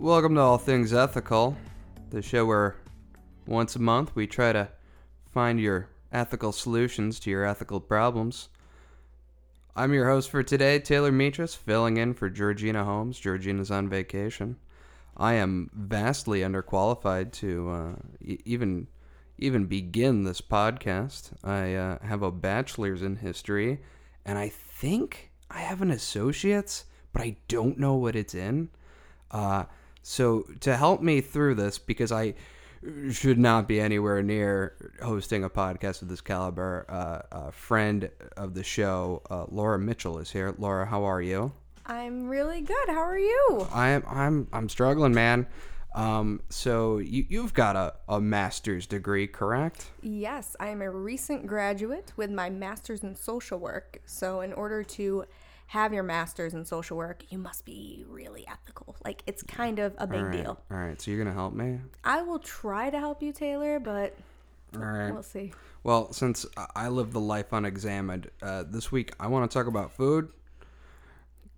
Welcome to All Things Ethical, the show where once a month we try to find your ethical solutions to your ethical problems. I'm your host for today, Taylor Mitras, filling in for Georgina Holmes. Georgina's on vacation. I am vastly underqualified to even begin this podcast. I have a bachelor's in history, and I think I have an associate's, but I don't know what it's in. So to help me through this, because I should not be anywhere near hosting a podcast of this caliber, a friend of the show, Laura Mitchell, is here. Laura, how are you? I'm really good. How are you? I'm struggling, man. So you've got a master's degree, correct? Yes, I am a recent graduate with my master's in social work. So in order to have your master's in social work, you must be really ethical. Like, it's kind of a big deal. All right, so you're going to help me? I will try to help you, Taylor, but we'll see. Well, since I live the life unexamined, this week I want to talk about food.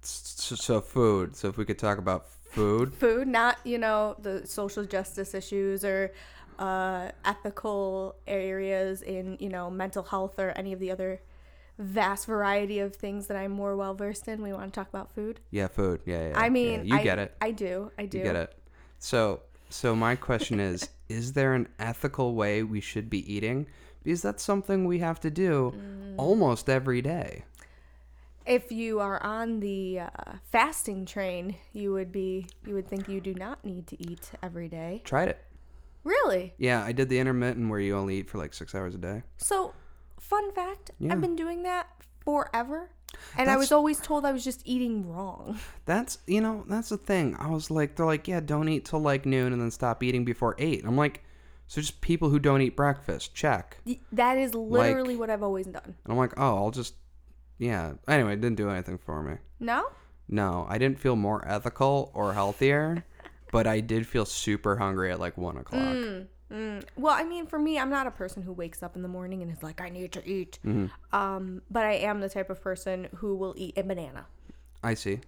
So if we could talk about food. Food, not, the social justice issues or ethical areas in, mental health or any of the other vast variety of things that I'm more well versed in. We want to talk about food. Yeah, food. Yeah. I mean, yeah. You get it. I do. You get it. So my question is there an ethical way we should be eating? Because that's something we have to do almost every day. If you are on the fasting train, you would think you do not need to eat every day. Tried it. Really? Yeah, I did the intermittent where you only eat for like 6 hours a day. So. Fun fact, yeah. I've been doing that forever, and I was always told I was just eating wrong. That's the thing. I was like, they're like, yeah, don't eat till like noon and then stop eating before 8. I'm like, so just people who don't eat breakfast, check. That is literally what I've always done. And I'm like, oh, I'll just, yeah. Anyway, it didn't do anything for me. No? No, I didn't feel more ethical or healthier, but I did feel super hungry at like 1 o'clock. Well, I mean, for me, I'm not a person who wakes up in the morning and is like, I need to eat. Mm-hmm. But I am the type of person who will eat a banana. I see.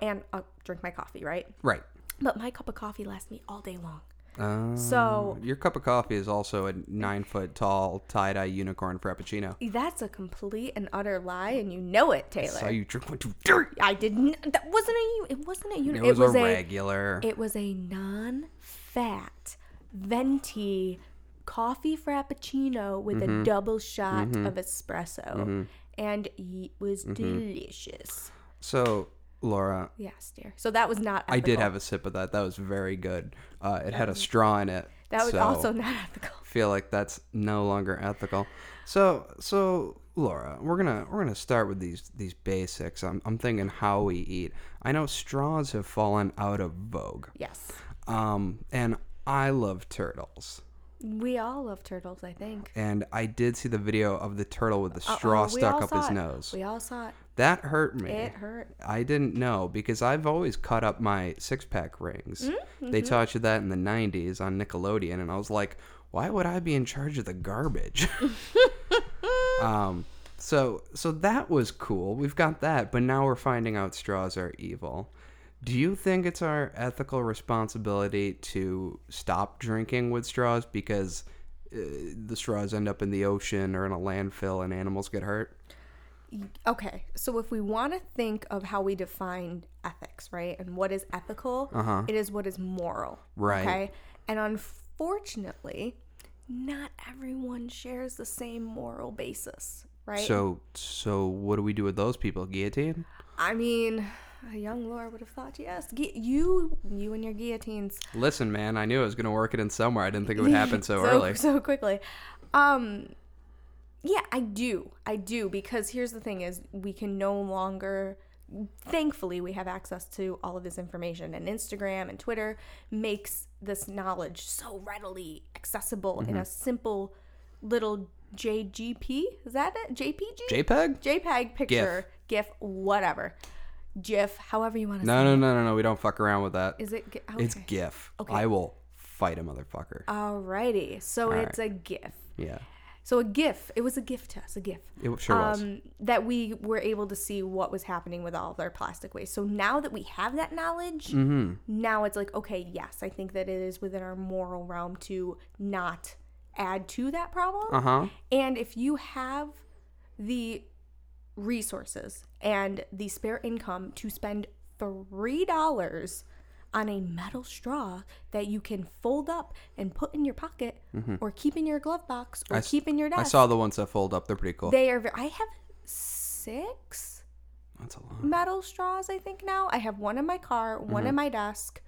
And I'll drink my coffee, right? Right. But my cup of coffee lasts me all day long. So your cup of coffee is also a 9-foot-tall tie-dye unicorn frappuccino. That's a complete and utter lie, and you know it, Taylor. So you drink one too dirty. I didn't. That wasn't a. It wasn't a unicorn. It was a regular. It was a non-fat. Venti coffee frappuccino with a double shot of espresso, and it was delicious. So, Laura. Yes, dear. So that was not ethical. I did have a sip of that. That was very good. It had a straw in it. That was also not ethical. I feel like that's no longer ethical. So Laura, we're gonna start with these basics. I'm thinking how we eat. I know straws have fallen out of vogue. Yes. And I love turtles. We all love turtles, I think. And I did see the video of the turtle with the straw stuck up his nose. We all saw it. That hurt me. It hurt. I didn't know because I've always cut up my six-pack rings. Mm-hmm. They taught you that in the 90s on Nickelodeon, and I was like, why would I be in charge of the garbage? So that was cool. We've got that, but now we're finding out straws are evil. Do you think it's our ethical responsibility to stop drinking with straws because the straws end up in the ocean or in a landfill and animals get hurt? Okay, so if we want to think of how we define ethics, right, and what is ethical, it is what is moral. Right. Okay? And unfortunately, not everyone shares the same moral basis, right? So what do we do with those people? Guillotine? I mean, a young Laura would have thought, yes, you and your guillotines. Listen, man, I knew I was going to work it in somewhere. I didn't think it would happen so early. So quickly. Yeah, I do. Because here's the thing is we can no longer, thankfully, we have access to all of this information. And Instagram and Twitter makes this knowledge so readily accessible in a simple little JGP. Is that it? JPG? JPEG? JPEG picture. GIF whatever. GIF, however you want to say it. No. We don't fuck around with that. Is it? Okay. It's GIF. Okay. I will fight a motherfucker. Alrighty. So it's a GIF. Yeah. So a GIF. It was a GIF to us, a GIF. It sure was. That we were able to see what was happening with all of our plastic waste. So now that we have that knowledge, mm-hmm. now it's like, okay, yes, I think that it is within our moral realm to not add to that problem. Uh-huh. And if you have the resources and the spare income to spend $3 on a metal straw that you can fold up and put in your pocket, mm-hmm. or keep in your glove box, or keep in your desk. I saw the ones that fold up. They're pretty cool. They are. I have 6 That's a lot. Metal straws, I think, now. I have one in my car, one mm-hmm. in my desk,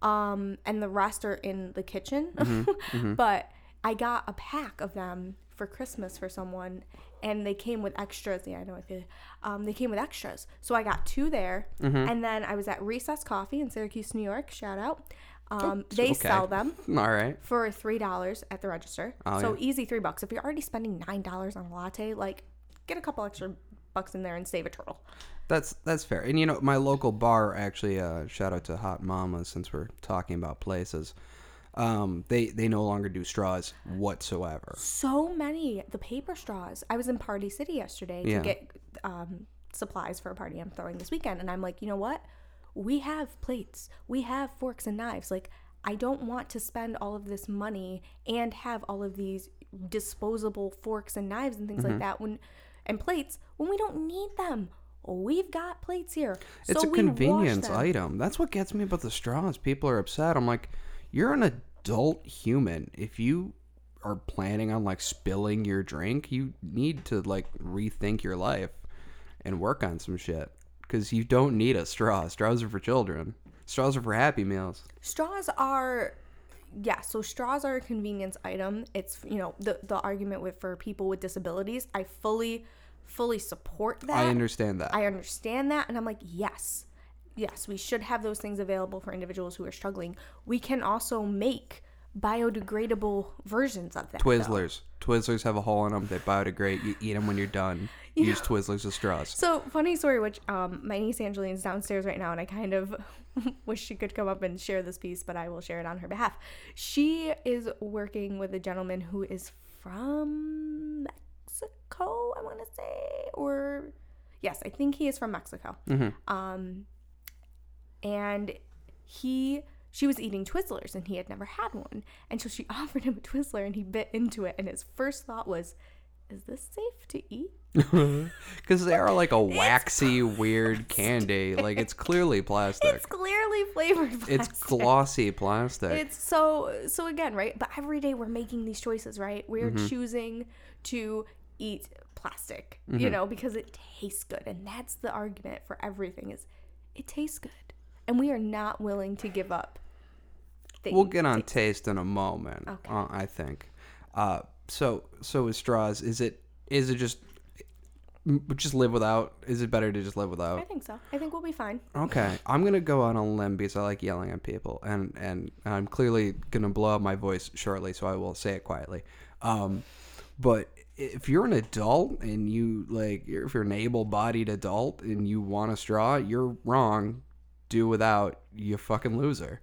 and the rest are in the kitchen. Mm-hmm. Mm-hmm. But I got a pack of them for Christmas for someone, and they came with extras. Yeah, I know. I feel they came with extras, so I got 2 there, mm-hmm. and then I was at Recess Coffee in Syracuse, New York. Shout out! They sell them all right for $3 at the register. Easy $3. If you're already spending $9 on a latte, like, get a couple extra bucks in there and save a turtle. That's fair. And you know, my local bar actually. Shout out to Hot Mama, since we're talking about places. They no longer do straws whatsoever. So many. The paper straws. I was in Party City yesterday to get supplies for a party I'm throwing this weekend. And I'm like, you know what? We have plates. We have forks and knives. Like, I don't want to spend all of this money and have all of these disposable forks and knives and things mm-hmm. like that and plates when we don't need them. We've got plates here. It's a convenience item. That's what gets me about the straws. People are upset. I'm like, you're an adult human. If you are planning on, like, spilling your drink, you need to, like, rethink your life and work on some shit. Because you don't need a straw. Straws are for children. Straws are for Happy Meals. Straws are a convenience item. It's, you know, the argument for people with disabilities. I fully support that. I understand that. And I'm like, yes. Yes, we should have those things available for individuals who are struggling. We can also make biodegradable versions of that. Twizzlers. Though. Twizzlers have a hole in them. They biodegrade. You eat them when you're done. Use Twizzlers as straws. So, funny story, which my niece Angeline's downstairs right now, and I kind of wish she could come up and share this piece, but I will share it on her behalf. She is working with a gentleman who is from Mexico, I want to say. Or, yes, I think he is from Mexico. Mm-hmm. And she was eating Twizzlers, and he had never had one. And so she offered him a Twizzler, and he bit into it. And his first thought was, is this safe to eat? Because they are like a waxy, weird candy. Like, it's clearly plastic. It's clearly flavored plastic. It's glossy plastic. It's so again, right? But every day we're making these choices, right? We're mm-hmm. choosing to eat plastic, mm-hmm. you know, because it tastes good. And that's the argument for everything is it tastes good. And we are not willing to give up things. We'll get on taste in a moment, okay. I think. So with straws, is it just live without? Is it better to just live without? I think so. I think we'll be fine. Okay. I'm going to go on a limb because I like yelling at people. And I'm clearly going to blow up my voice shortly, so I will say it quietly. But if you're an adult and if you're an able-bodied adult and you want a straw, you're wrong. Do without, you fucking loser.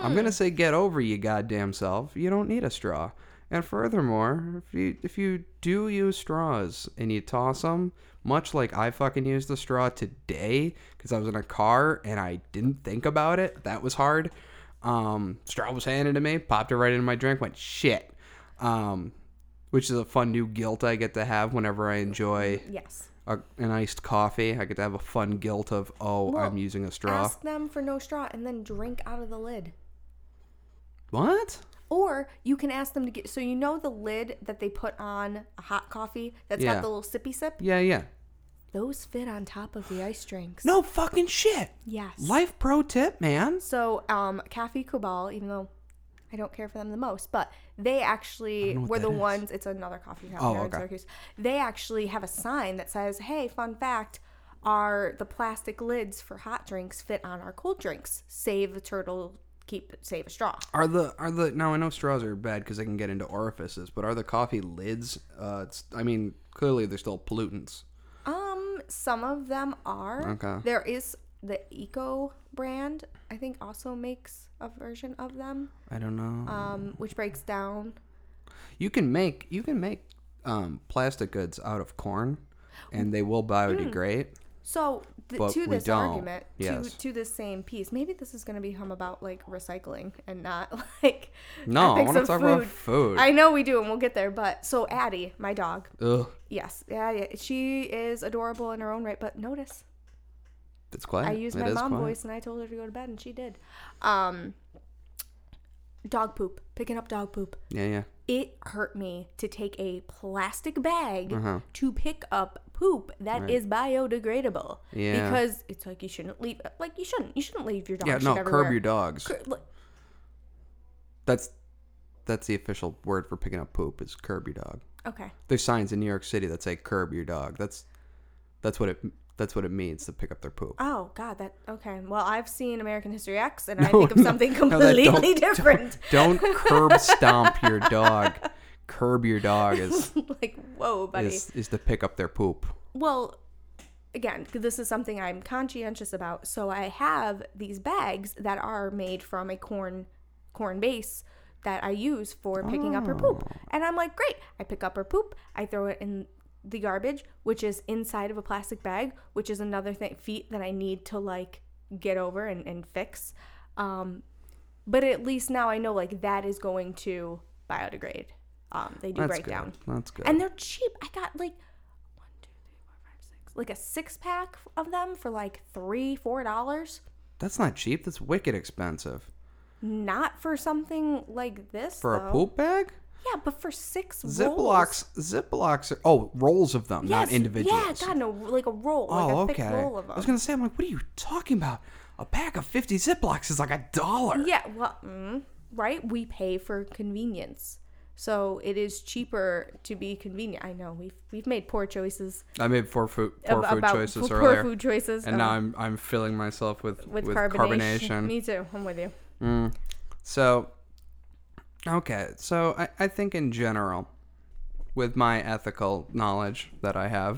I'm gonna say get over you goddamn self. You don't need a straw. And furthermore, if you do use straws and you toss them, much like I fucking used the straw today because I was in a car and I didn't think about it. That was hard. Straw was handed to me, popped it right into my drink, went shit. Which is a fun new guilt I get to have whenever I enjoy an iced coffee. I get to have a fun guilt of, I'm using a straw. Ask them for no straw and then drink out of the lid. What? Or you can ask them to get... So you know the lid that they put on a hot coffee that's got the little sippy sip? Yeah, yeah. Those fit on top of the ice drinks. No fucking shit. Yes. Life pro tip, man. So Café Cubal, even though I don't care for them the most, but they actually were the ones. It's another coffee shop here in Syracuse. They actually have a sign that says, "Hey, fun fact: the plastic lids for hot drinks fit on our cold drinks? Save a turtle, save a straw." Now I know straws are bad because they can get into orifices, but are the coffee lids? I mean, clearly they're still pollutants. Some of them are. Okay. There is. The Eco brand, I think, also makes a version of them. I don't know. Which breaks down. You can make plastic goods out of corn, and they will biodegrade. So to this argument, to this same piece, maybe this is going to become about like recycling and not like no, I want to talk about food. I know we do, and we'll get there. But so Addie, my dog, yeah, she is adorable in her own right. But notice, it's quiet. I used my mom voice, and I told her to go to bed, and she did. Dog poop, picking up dog poop. Yeah. It hurt me to take a plastic bag to pick up poop that is biodegradable. Yeah. Because it's like you shouldn't leave. Like you shouldn't leave your dog. Yeah, no, curb your dogs. That's the official word for picking up poop is curb your dog. Okay. There's signs in New York City that say curb your dog. That's what it means to pick up their poop. Oh, God. Okay. Well, I've seen American History X, and I think of something completely different. Don't curb stomp your dog. Curb your dog is... like, whoa, buddy. Is to pick up their poop. Well, again, this is something I'm conscientious about. So I have these bags that are made from a corn base that I use for picking up her poop. And I'm like, great. I pick up her poop. I throw it in... the garbage, which is inside of a plastic bag, which is another feat that I need to like get over and fix. But at least now I know like that is going to biodegrade. They do break down. That's good. And they're cheap. I got like 1, 2, 3, 4, 5, 6, like a 6-pack of them for like $3-4. That's not cheap. That's wicked expensive. Not for something like this. For a poop bag? Yeah, but for 6 rolls. Ziplocs. Rolls of them, yes, not individuals. Yeah, God, no, like a roll, thick roll of them. I was going to say, I'm like, what are you talking about? A pack of 50 Ziplocs is like $1. Yeah, well, right? We pay for convenience. So it is cheaper to be convenient. I know, we've made poor choices. I made poor food choices earlier. Poor food choices. And now I'm filling myself with carbonation. Me too, I'm with you. So... okay, so I think in general, with my ethical knowledge that I have,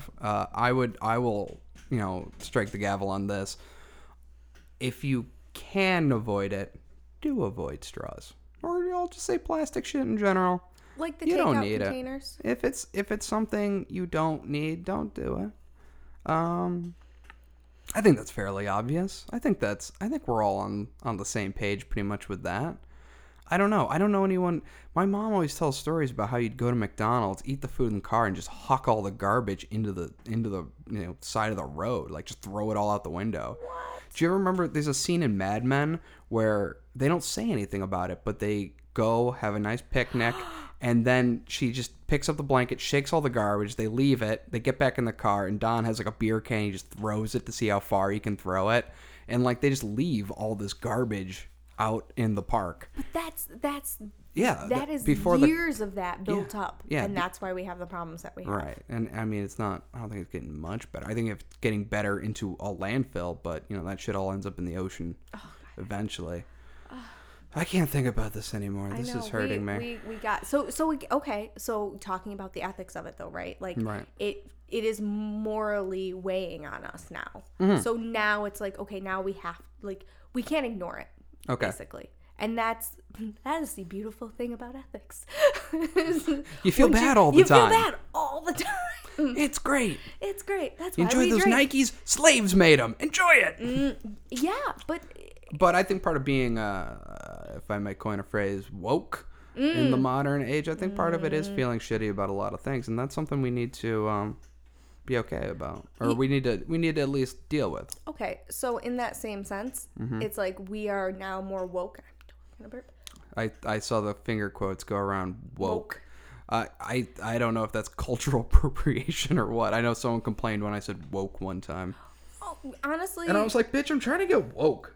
I will, you know, strike the gavel on this. If you can avoid it, do avoid straws, or I'll just say plastic shit in general. Like the you don't need containers. It. If it's something you don't need, don't do it. I think that's fairly obvious. I think we're all on the same page pretty much with that. I don't know. I don't know anyone. My mom always tells stories about how you'd go to McDonald's, eat the food in the car, and just huck all the garbage into the side of the road. Like, just throw it all out the window. What? Do you ever remember, there's a scene in Mad Men where they don't say anything about it, but they go have a nice picnic, and then she just picks up the blanket, shakes all the garbage, they leave it, they get back in the car, and Don has like a beer can, he just throws it to see how far he can throw it. And like, they just leave all this garbage out in the park. But that is years of that built up. Yeah. And that's why we have the problems that we have. Right. And I mean, I don't think it's getting much better. I think it's getting better into a landfill, but that shit all ends up in the ocean eventually. I can't think about this anymore. This is hurting me. We got so talking about the ethics of it though, right? Like it is morally weighing on us now. Mm-hmm. So now it's like, okay, now we have we can't ignore it. Okay. Basically. And that is the beautiful thing about ethics. You feel bad all the time. You feel bad all the time. It's great. That's why we enjoy those drink. Nikes. Slaves made them. Enjoy it. Yeah, but... But I think part of being, if I might coin a phrase, woke in the modern age, I think part of it is feeling shitty about a lot of things. And that's something we need to... be okay about, or we need to at least deal with. Okay, so in that same sense, it's like we are now more woke. I saw the finger quotes go around woke. I don't know if that's cultural appropriation or what. I know someone complained when I said woke one time. Oh, honestly, and I was like, bitch, I'm trying to get woke.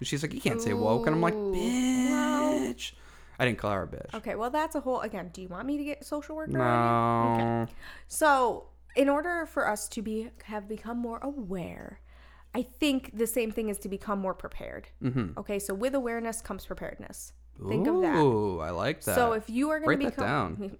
And she's like, you can't say woke, and I'm like, bitch. Wow. I didn't call her a bitch. Okay, well that's a whole again. Do you want me to get social worker? No. Okay. So. In order for us to have become more aware, I think the same thing is to become more prepared. Mm-hmm. Okay, so with awareness comes preparedness. Think of that. Ooh, I like that. So if you are going to become... Write that down.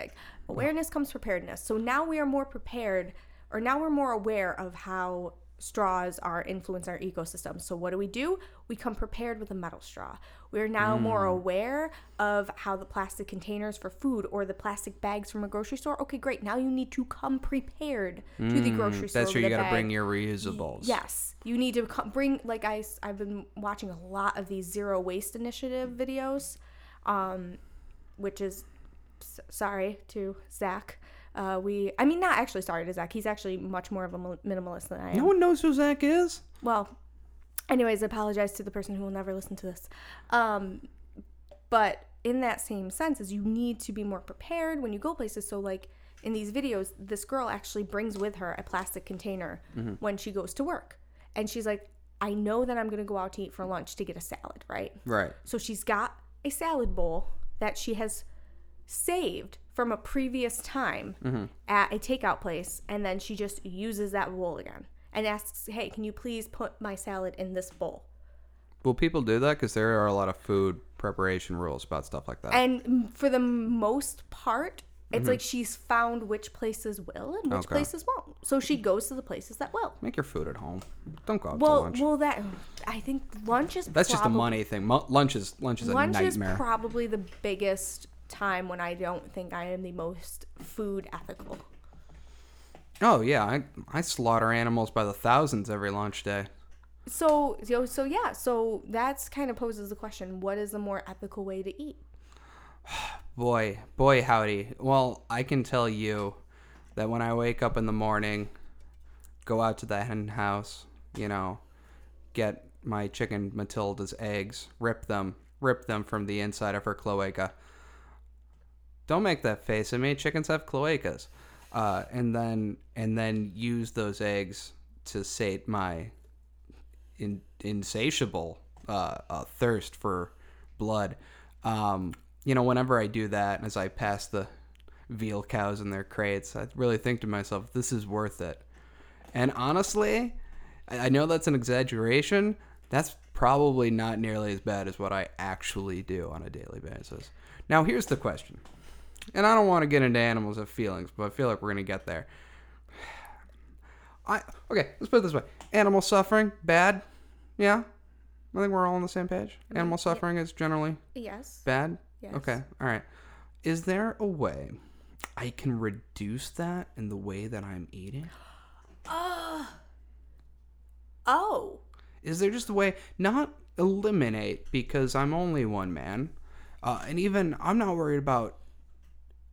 Hashtag awareness comes preparedness. So now we are more prepared, or now we're more aware of how straws are influencing our ecosystem. So what do? We come prepared with a metal straw. We're now more aware of how the plastic containers for food or the plastic bags from a grocery store. Okay, great. Now you need to come prepared to the grocery store. That's true. You got to bring your reusables. Yes. You need to bring, like I've been watching a lot of these Zero Waste Initiative videos, which is, sorry to Zach. Not actually sorry to Zach. He's actually much more of a minimalist than I am. No one knows who Zach is. Well, anyways, I apologize to the person who will never listen to this. But in that same sense is you need to be more prepared when you go places. So like in these videos, this girl actually brings with her a plastic container when she goes to work. And she's like, I know that I'm going to go out to eat for lunch to get a salad, right? Right. So she's got a salad bowl that she has saved from a previous time at a takeout place, and then she just uses that bowl again and asks, hey, can you please put my salad in this bowl? Will people do that? Because there are a lot of food preparation rules about stuff like that. And for the most part, it's like she's found which places will and which places won't. So she goes to the places that will. Make your food at home. Don't go out to lunch. Well, I think lunch is that's just a money thing. Lunch is a nightmare. Lunch is probably the biggest time when I don't think I am the most food ethical. Oh yeah, I slaughter animals by the thousands every lunch day. So that's kind of poses the question: what is the more ethical way to eat? Boy, howdy. Well, I can tell you that when I wake up in the morning, go out to the hen house, get my chicken Matilda's eggs, rip them from the inside of her cloaca. Don't make that face at me. Chickens have cloacas. And then use those eggs to sate my insatiable thirst for blood. Whenever I do that, as I pass the veal cows in their crates, I really think to myself, this is worth it. And honestly, I know that's an exaggeration. That's probably not nearly as bad as what I actually do on a daily basis. Now, here's the question. And I don't want to get into animals and feelings, but I feel like we're going to get there. Okay, let's put it this way. Animal suffering, bad. Yeah? I think we're all on the same page. Animal suffering is generally bad? Yes. Okay, all right. Is there a way I can reduce that in the way that I'm eating? Is there just a way, not eliminate, because I'm only one man, and even I'm not worried about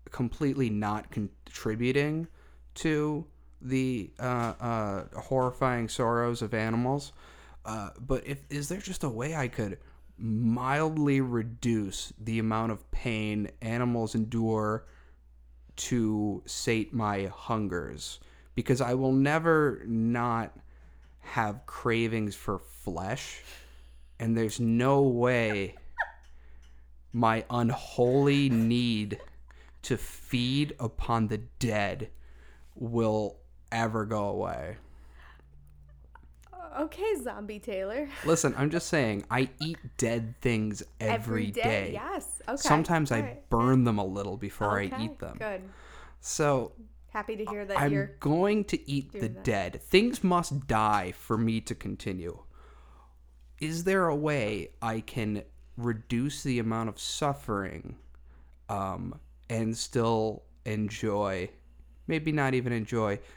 completely not contributing to the horrifying sorrows of animals, but is there just a way I could mildly reduce the amount of pain animals endure to sate my hungers? Because I will never not have cravings for flesh, and there's no way my unholy need to feed upon the dead will ever go away. Okay, Zombie Taylor. Listen, I'm just saying, I eat dead things every day. Yes, okay. Sometimes I burn them a little before I eat them. Good. So happy to hear that I'm going to eat the dead. Things must die for me to continue. Is there a way I can reduce the amount of suffering and still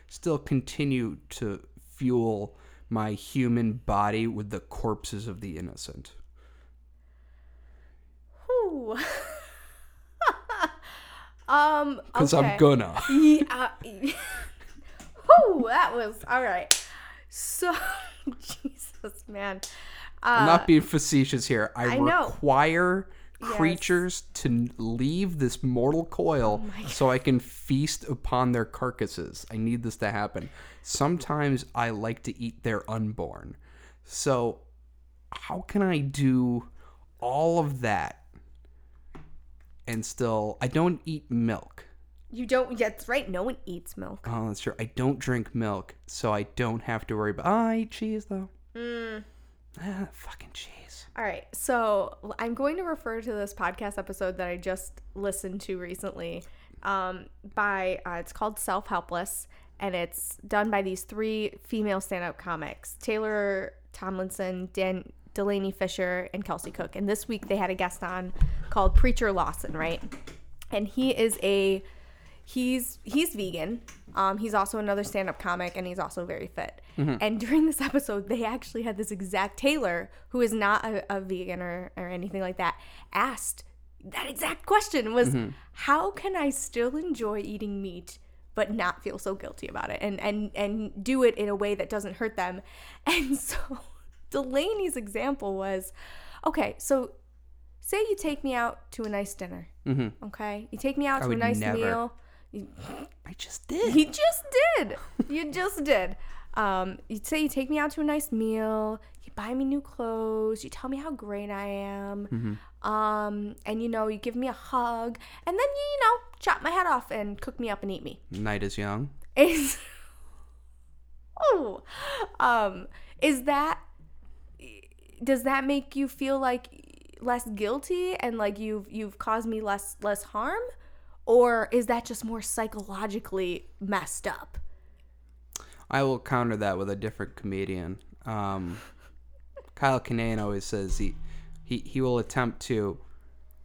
still continue to fuel my human body with the corpses of the innocent? Ooh. Because I'm gonna. That was all right. So, Jesus, man. I'm not being facetious here. I require creatures to leave this mortal coil so I can feast upon their carcasses. I need this to happen. Sometimes I like to eat their unborn. So how can I do all of that and still I don't eat milk? You don't? Yeah, that's right. No one eats milk. Oh, that's true. I don't drink milk, so I don't have to worry about I eat cheese though. Fucking cheese. All right. So I'm going to refer to this podcast episode that I just listened to recently it's called Self Helpless, and it's done by these three female stand-up comics, Taylor Tomlinson, Delaney Fisher, and Kelsey Cook. And this week they had a guest on called Preacher Lawson, right? And he is he's vegan. He's also another stand-up comic, and he's also very fit. Mm-hmm. And during this episode, they actually had this exact Taylor, who is not a vegan or anything like that, asked that exact question, was, mm-hmm. how can I still enjoy eating meat but not feel so guilty about it, and do it in a way that doesn't hurt them? And so Delaney's example was, okay, so say you take me out to a nice dinner, mm-hmm. okay? You take me out to a nice meal. I just did. He just did. You just did. You'd say you take me out to a nice meal. You buy me new clothes. You tell me how great I am. Mm-hmm. And, you know, you give me a hug. And then, you know, chop my head off and cook me up and eat me. Night is young. Does that make you feel like less guilty and like you've caused me less harm? Or is that just more psychologically messed up? I will counter that with a different comedian. Kyle Kinane always says he will attempt to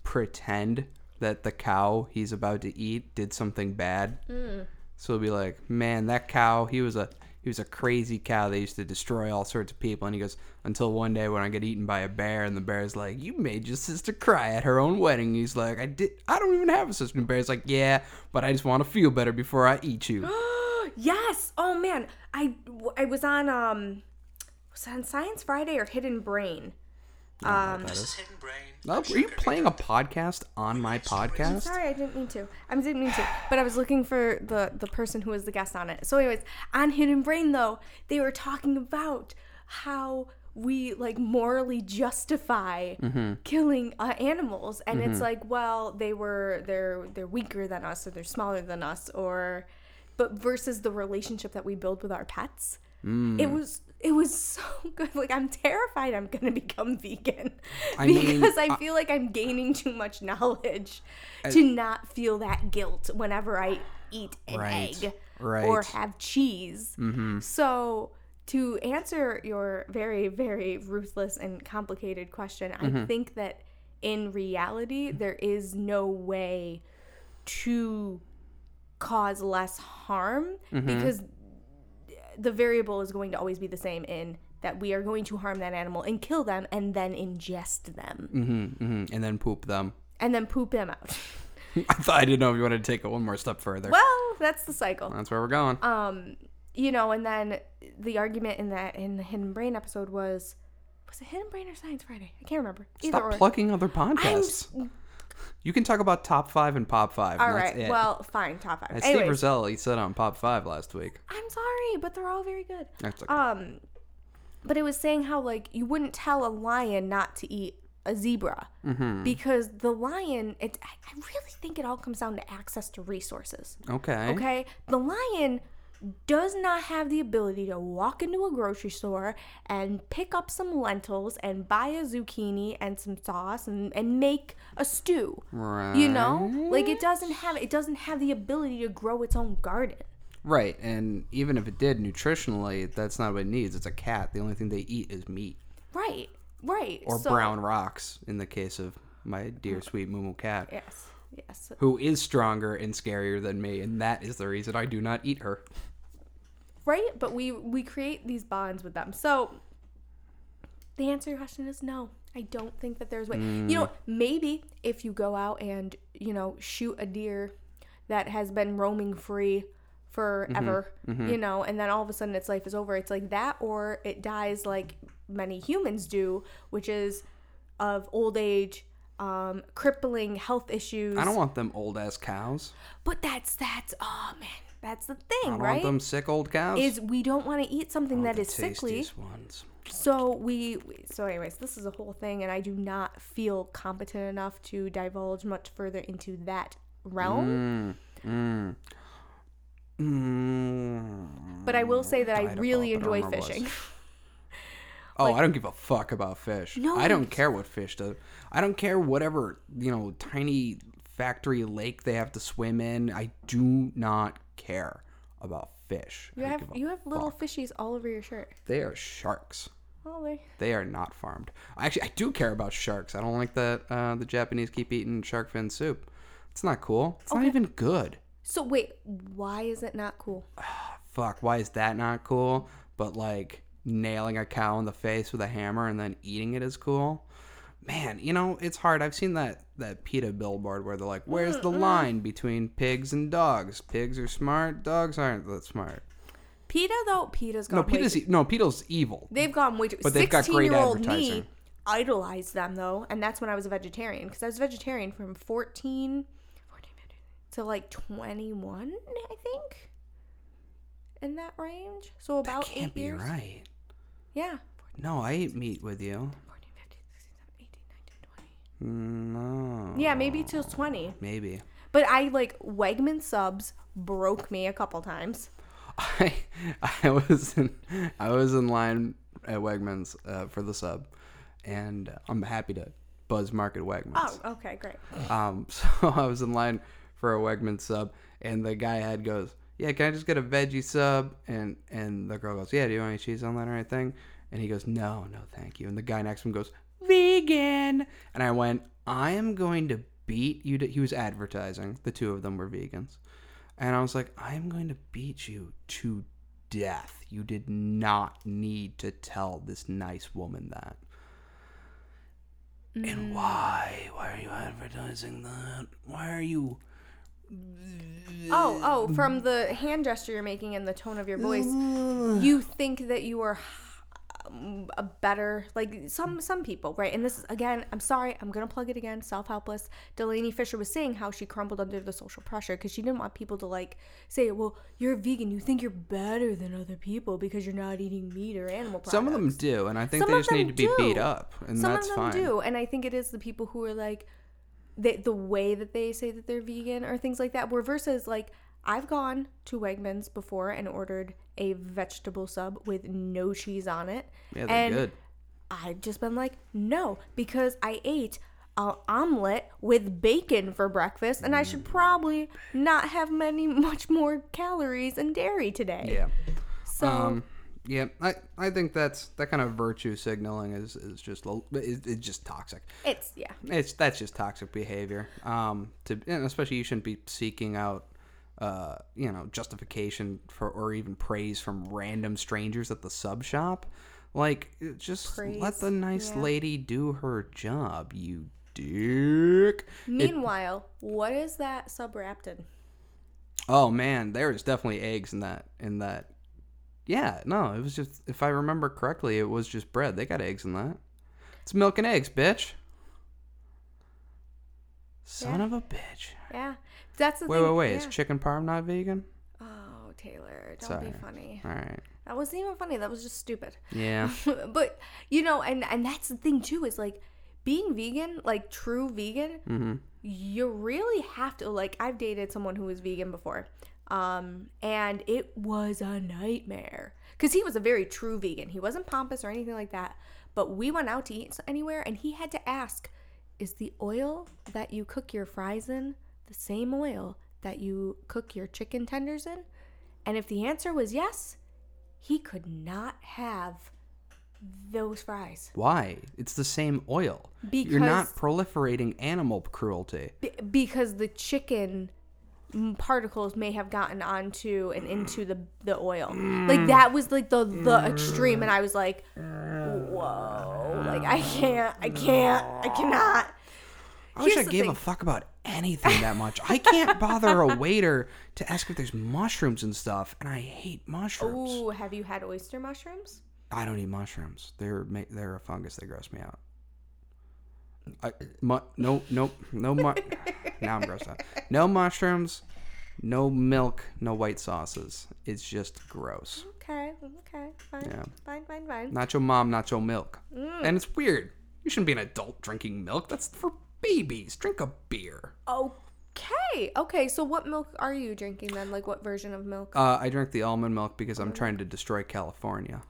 pretend that the cow he's about to eat did something bad. Mm. So he'll be like, man, that cow, he was a crazy cow that used to destroy all sorts of people. And he goes, until one day when I get eaten by a bear, and the bear's like, you made your sister cry at her own wedding. He's like, I don't even have a sister. And the bear's like, yeah, but I just want to feel better before I eat you. Yes. Oh man, I was on Science Friday or Hidden Brain. This is Hidden Brain. Oh, were you playing a podcast on my podcast? I'm sorry, I didn't mean to. But I was looking for the person who was the guest on it. So anyways, on Hidden Brain though, they were talking about how we like morally justify mm-hmm. killing animals, and mm-hmm. it's like, well, they're weaker than us, or they're smaller than us, or but versus the relationship that we build with our pets. Mm. It was so good. Like, I'm terrified I'm going to become vegan because I feel like I'm gaining too much knowledge to not feel that guilt whenever I eat an egg or have cheese. Mm-hmm. So to answer your very, very ruthless and complicated question, mm-hmm. I think that in reality, there is no way to cause less harm mm-hmm. because the variable is going to always be the same in that we are going to harm that animal and kill them and then ingest them. Mm-hmm, mm-hmm. And then poop them. And then poop them out. I didn't know if you wanted to take it one more step further. Well, that's the cycle. That's where we're going. You know, and then the argument in the Hidden Brain episode was it Hidden Brain or Science Friday? I can't remember. Stop plugging other podcasts. You can talk about Top 5 and Pop 5. All right. It. Well, fine. Top 5. And Steve Rizella, he said on Pop 5 last week. I'm sorry, but they're all very good. That's okay. But it was saying how, like, you wouldn't tell a lion not to eat a zebra. Mm-hmm. Because the lion, I really think it all comes down to access to resources. Okay. Okay? The lion does not have the ability to walk into a grocery store and pick up some lentils and buy a zucchini and some sauce and make a stew. Right. You know? Like, it doesn't have the ability to grow its own garden. Right. And even if it did, nutritionally, that's not what it needs. It's a cat. The only thing they eat is meat. Right. Right. Or brown rocks in the case of my dear sweet Moo cat. Yes. Who is stronger and scarier than me, and that is the reason I do not eat her. Right? But we create these bonds with them. So the answer to your question is no. I don't think that there's a way. Mm. You know, maybe if you go out and, you know, shoot a deer that has been roaming free forever, mm-hmm. you know, and then all of a sudden its life is over. It's like that, or it dies like many humans do, which is of old age, crippling health issues. I don't want them old-ass cows. But that's oh, man. That's the thing, right? I want them sick old cows. Is we don't want to eat something that is sickly. Ones. So anyways, this is a whole thing, and I do not feel competent enough to divulge much further into that realm. But I will say that I really enjoy fishing. Like, I don't give a fuck about fish. No, I don't care what fish does. I don't care whatever, you know, tiny factory lake they have to swim in. I do not care about fish. You have little fishies all over your shirt. They are sharks. Oh, they are not farmed. Actually, I do care about sharks. I don't like that the Japanese keep eating shark fin soup. It's not cool. It's not even good. So wait, why is it not cool? Fuck, why is that not cool? But like nailing a cow in the face with a hammer and then eating it is cool. Man, you know, it's hard. I've seen that PETA billboard where they're like, where's the line between pigs and dogs? Pigs are smart, dogs aren't that smart. PETA, though, PETA's gone PETA's evil. They've gone way too... But they've got great advertising. 16-year-old me idolized them, though, and that's when I was a vegetarian, because I was vegetarian from 14 to, like, 21, I think, in that range. So about 8 years. That can't be right. Yeah. No, I ate meat with you. 14, 15, 16, 17, 18, 19, 20. No. Yeah, maybe till 20. Maybe. But I, like, Wegman subs broke me a couple times. I was in line at Wegmans for the sub, and I'm happy to buzz market Wegmans. Oh, okay, great. So I was in line for a Wegmans sub, and the guy goes, "Yeah, can I just get a veggie sub?" And the girl goes, "Yeah, do you want any cheese on that or anything?" And he goes, "No, no, thank you." And the guy next to him goes, "Vegan," and I went, "I am going to beat you to..." He was advertising. The two of them were vegans. And I was like, I'm going to beat you to death. You did not need to tell this nice woman that. Mm. And why? Why are you advertising that? Why are you... Oh, from the hand gesture you're making and the tone of your voice, you think that you are a better... Like, some people, right? And this is, again, I'm sorry, I'm going to plug it again, Self Helpless. Delaney Fisher was saying how she crumbled under the social pressure because she didn't want people to, like, say, well, you're a vegan, you think you're better than other people because you're not eating meat or animal products. Some of them do, and I think they just need to be beat up, and that's fine. Some of them do, and I think it is the people who are, like, the way that they say that they're vegan or things like that, where versus, like, I've gone to Wegmans before and ordered a vegetable sub with no cheese on it. Yeah, they're good. I've just been like, no, because I ate an omelet with bacon for breakfast, and I should probably not have much more calories and dairy today. Yeah. So. Yeah, I think that kind of virtue signaling is just it's just toxic. That's just toxic behavior. And especially you shouldn't be seeking out justification for or even praise from random strangers at the sub shop. Like, just let the nice lady do her job, you dick. Meanwhile, what is that sub wrapped in? Oh man, there is definitely eggs in that. Yeah, no, it was just, if I remember correctly, it was just bread. They got eggs in that. It's milk and eggs, bitch. Son of a bitch. Yeah. That's the thing. Wait. Yeah. Is chicken parm not vegan? Oh, Taylor, don't be funny. All right. That wasn't even funny. That was just stupid. Yeah. But, you know, and that's the thing, too, is, like, being vegan, like, true vegan, you really have to, like, I've dated someone who was vegan before, and it was a nightmare. Because he was a very true vegan. He wasn't pompous or anything like that. But we went out to eat anywhere, and he had to ask, is the oil that you cook your fries in the same oil that you cook your chicken tenders in? And if the answer was yes, he could not have those fries. Why? It's the same oil. Because you're not proliferating animal cruelty. Because the chicken particles may have gotten onto and into the oil. Like, that was like the extreme, and I was like, whoa, like I cannot. I wish I gave a fuck about anything that much. I can't bother a waiter to ask if there's mushrooms and stuff, and I hate mushrooms. Oh, have you had oyster mushrooms? I don't eat mushrooms. They're a fungus. They gross me out. Now I'm grossed out. No mushrooms, no milk, no white sauces. It's just gross. Okay, fine, yeah. Fine. Not your mom, not your milk. And it's weird. You shouldn't be an adult drinking milk. That's for babies. Drink a beer. Okay. So what milk are you drinking then? Like, what version of milk? I drink the almond milk because I'm trying to destroy California.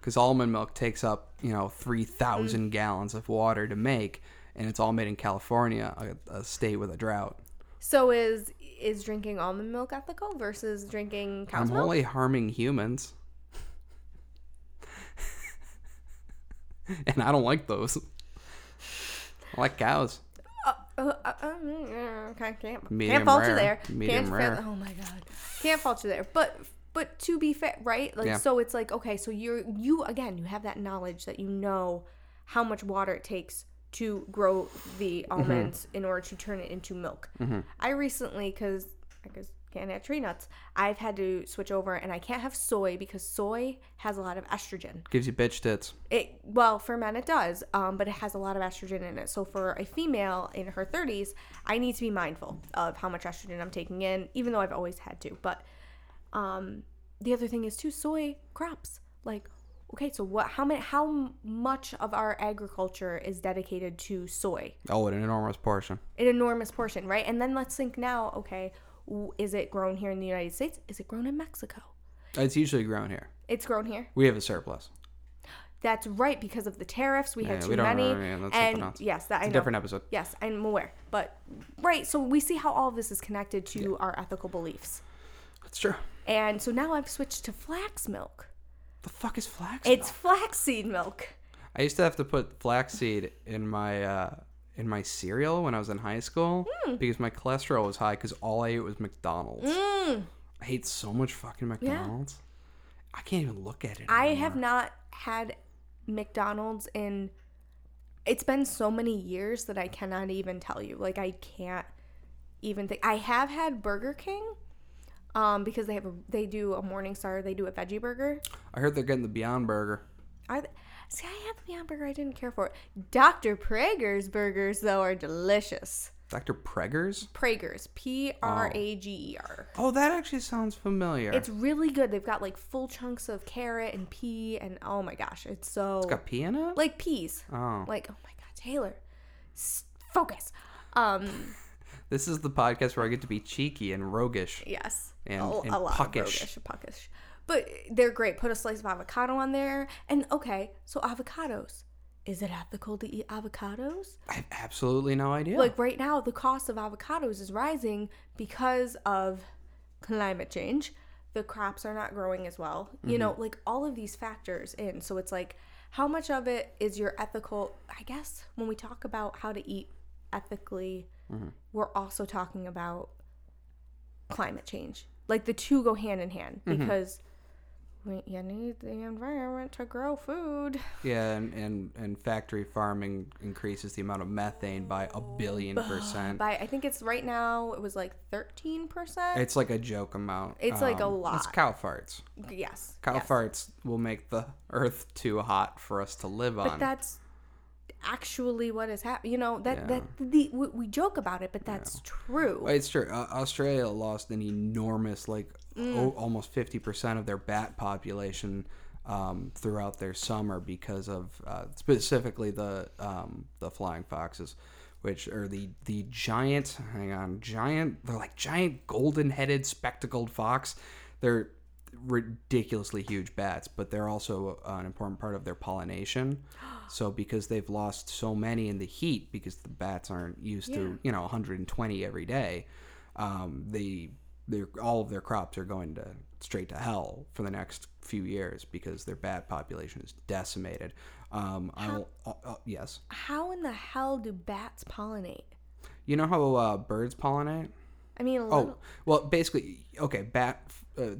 Because almond milk takes up, 3,000 gallons of water to make, and it's all made in California, a state with a drought. So is is drinking almond milk ethical versus drinking cow's milk? I'm only harming humans. And I don't like those. I like cows. Okay, can't fault you there. Medium rare. Oh my god, can't fault you there. But to be fair, right? Like, yeah. So it's like, okay, so you again, you have that knowledge that you know how much water it takes to grow the almonds in order to turn it into milk. Mm-hmm. I recently, because I can't have tree nuts, I've had to switch over, and I can't have soy because soy has a lot of estrogen. Gives you bitch tits. Well, for men it does, but it has a lot of estrogen in it. So for a female in her 30s, I need to be mindful of how much estrogen I'm taking in, even though I've always had to. But the other thing is, too, soy crops. Like, okay, so how much of our agriculture is dedicated to soy? Oh, an enormous portion. An enormous portion, right? And then let's think now, okay, is it grown here in the United States? Is it grown in Mexico? It's usually grown here. It's grown here? We have a surplus. That's right, because of the tariffs. We had too many. Yeah, that's something else. Yes, I know. It's a different episode. Yes, I'm aware. But, right, so we see how all of this is connected to our ethical beliefs. That's true. And so now I've switched to flax milk. The fuck is flax milk? It's flaxseed milk. I used to have to put flaxseed in my cereal when I was in high school because my cholesterol was high because all I ate was McDonald's. I ate so much fucking McDonald's. Yeah. I can't even look at it anymore. I have not had McDonald's in... It's been so many years that I cannot even tell you. Like, I can't even think... I have had Burger King because they do a Morningstar. They do a veggie burger. I heard they're getting the Beyond Burger. See, I had the Beyond Burger. I didn't care for it. Dr. Prager's burgers, though, are delicious. Dr. Prager's? Prager's. P-R-A-G-E-R. Oh, that actually sounds familiar. It's really good. They've got, like, full chunks of carrot and pea and, oh, my gosh. It's so... It's got pea in it? Like, peas. Oh. Like, oh, my God, Taylor. Focus. This is the podcast where I get to be cheeky and roguish. Yes. And a lot puckish. Of roguish. But they're great. Put a slice of avocado on there. And, okay, so avocados. Is it ethical to eat avocados? I have absolutely no idea. Like, right now, the cost of avocados is rising because of climate change. The crops are not growing as well. Mm-hmm. You know, like, all of these factors in. So it's like, how much of it is your ethical... I guess when we talk about how to eat ethically, we're also talking about climate change. Like, the two go hand in hand because... You need the environment to grow food. Yeah, and factory farming increases the amount of methane by 1,000,000,000%. I think it's right now, it was like 13%. It's like a joke amount. It's like a lot. It's cow farts. Yes. Cow farts will make the earth too hot for us to live on. But that's actually what is happening. You know, we joke about it, but that's true. It's true. Australia lost an enormous, like... almost 50% of their bat population throughout their summer because of specifically the flying foxes, which are the giant. Hang on, giant. They're like giant golden-headed spectacled fox. They're ridiculously huge bats, but they're also an important part of their pollination. So because they've lost so many in the heat, because the bats aren't used to 120 every day, all of their crops are going straight to hell for the next few years because their bat population is decimated. Yes. How in the hell do bats pollinate? You know how birds pollinate? I mean,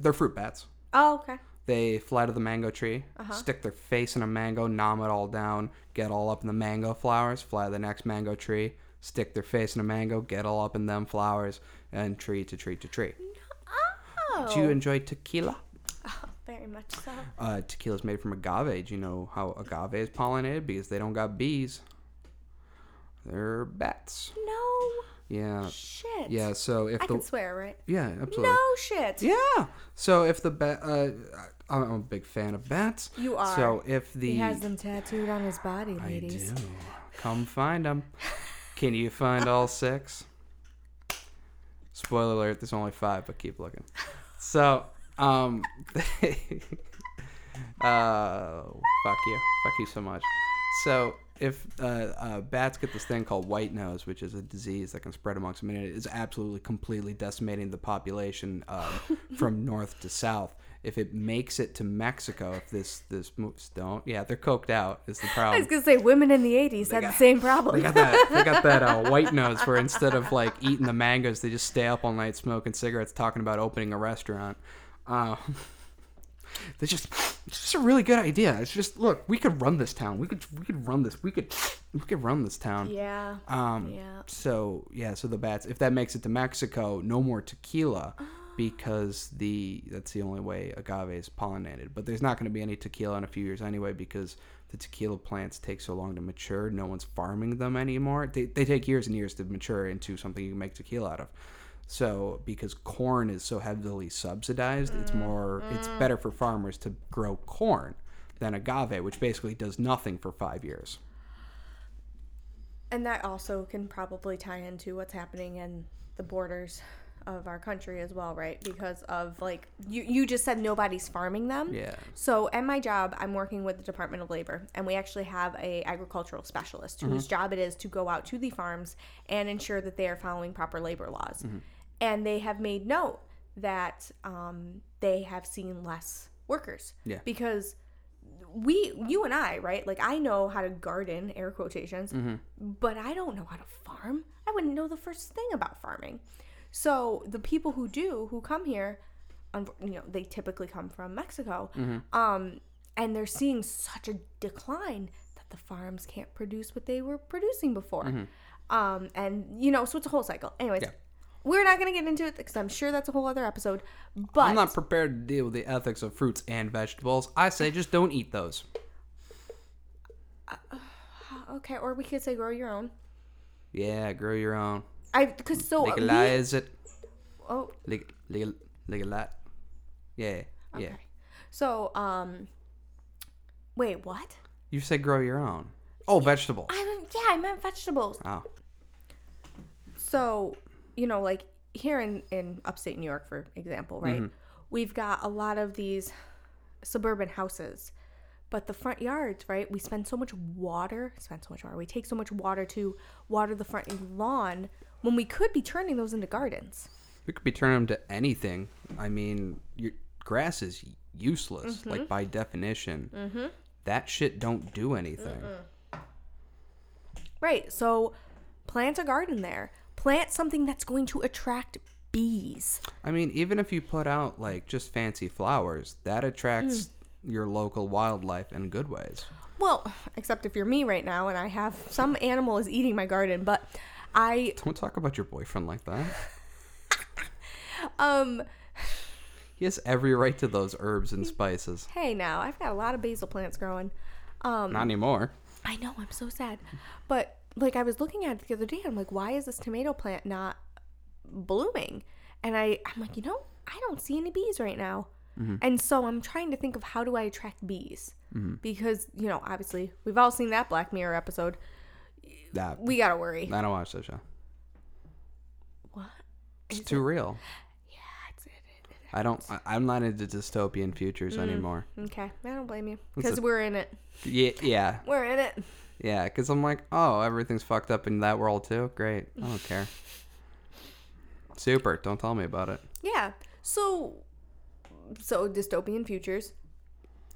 they're fruit bats. Oh, okay. They fly to the mango tree, stick their face in a mango, nom it all down, get all up in the mango flowers, fly to the next mango tree, stick their face in a mango, get all up in them flowers, and tree to tree to tree. Oh. Do you enjoy tequila? Oh, very much so. Tequila is made from agave. Do you know how agave is pollinated? Because they don't got bees. They're bats. No. Yeah. Shit. Yeah, so if I can swear, right? Yeah, absolutely. No shit. Yeah. So if the bat... I'm a big fan of bats. You are. So if the... He has them tattooed on his body, ladies. I do. Come find them. Can you find all six? Spoiler alert, there's only 5, but keep looking. So, fuck you so much. So, If bats get this thing called white nose, which is a disease that can spread amongst them, and it is absolutely completely decimating the population from north to south. If it makes it to Mexico, if this moves, they're coked out is the problem. I was gonna say women in the 80s had the same problem. They got that white nose where instead of like eating the mangoes, they just stay up all night smoking cigarettes, talking about opening a restaurant. It's just a really good idea. It's just, look, we could run this town. We could run this town. Yeah. So the bats, if that makes it to Mexico, no more tequila because that's the only way agave is pollinated. But there's not going to be any tequila in a few years anyway because the tequila plants take so long to mature. No one's farming them anymore. They take years and years to mature into something you can make tequila out of. So, because corn is so heavily subsidized, it's better for farmers to grow corn than agave, which basically does nothing for 5 years. And that also can probably tie into what's happening in the borders of our country as well, right? Because of, like, you just said nobody's farming them. Yeah. So, at my job, I'm working with the Department of Labor, and we actually have a agricultural specialist whose job it is to go out to the farms and ensure that they are following proper labor laws. Mm-hmm. And they have made note that they have seen less workers. Yeah. Because you and I, right? Like, I know how to garden, air quotations, but I don't know how to farm. I wouldn't know the first thing about farming. So the people who come here, they typically come from Mexico, and they're seeing such a decline that the farms can't produce what they were producing before. So it's a whole cycle. Anyways. Yeah. We're not going to get into it because I'm sure that's a whole other episode. But I'm not prepared to deal with the ethics of fruits and vegetables. I say just don't eat those. Okay, or we could say grow your own. Yeah, grow your own. Legalize it. Oh. Legalize. Yeah. Okay. Yeah. So, wait, what? You said grow your own. Oh, vegetables. I meant vegetables. Oh. So, like here in upstate New York, for example, right? We've got a lot of these suburban houses, but the front yards, right? We spend so much water, we take so much water to water the front lawn when we could be turning those into gardens. We could be turning them to anything. I mean, your grass is useless, like by definition. That shit don't do anything. Right, so plant a garden there. Plant something that's going to attract bees. I mean, even if you put out, like, just fancy flowers, that attracts your local wildlife in good ways. Well, except if you're me right now and I have some animal is eating my garden, but I... Don't talk about your boyfriend like that. He has every right to those herbs and spices. Hey, now, I've got a lot of basil plants growing. Not anymore. I know, I'm so sad. But... Like, I was looking at it the other day, I'm like, why is this tomato plant not blooming? And I'm like, I don't see any bees right now. And so I'm trying to think of how do I attract bees? Because, obviously, we've all seen that Black Mirror episode. We gotta worry. I don't watch that show. What? It's too real. Yeah, it's I'm not into dystopian futures anymore. Okay, I don't blame you. Because we're in it. Yeah. We're in it. Yeah, because I'm like, oh, everything's fucked up in that world too? Great. I don't care. Super. Don't tell me about it. Yeah. So dystopian futures.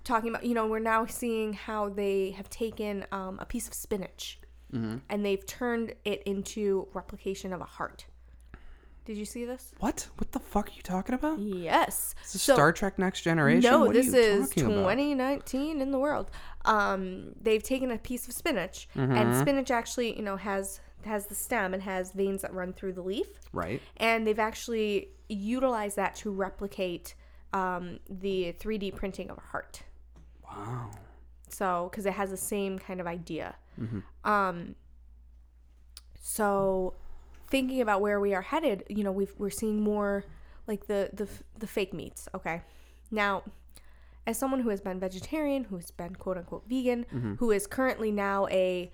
Talking about, we're now seeing how they have taken a piece of spinach and they've turned it into replication of a heart. Did you see this? What? What the fuck are you talking about? Yes. Is this Star Trek Next Generation? No, what this is 2019 about? In the world. They've taken a piece of spinach, and spinach actually, has the stem and has veins that run through the leaf. Right. And they've actually utilized that to replicate the 3D printing of a heart. Wow. So, because it has the same kind of idea. So... Thinking about where we are headed, we're seeing more like the fake meats. Okay, now as someone who has been vegetarian, who has been quote unquote vegan, who is currently now I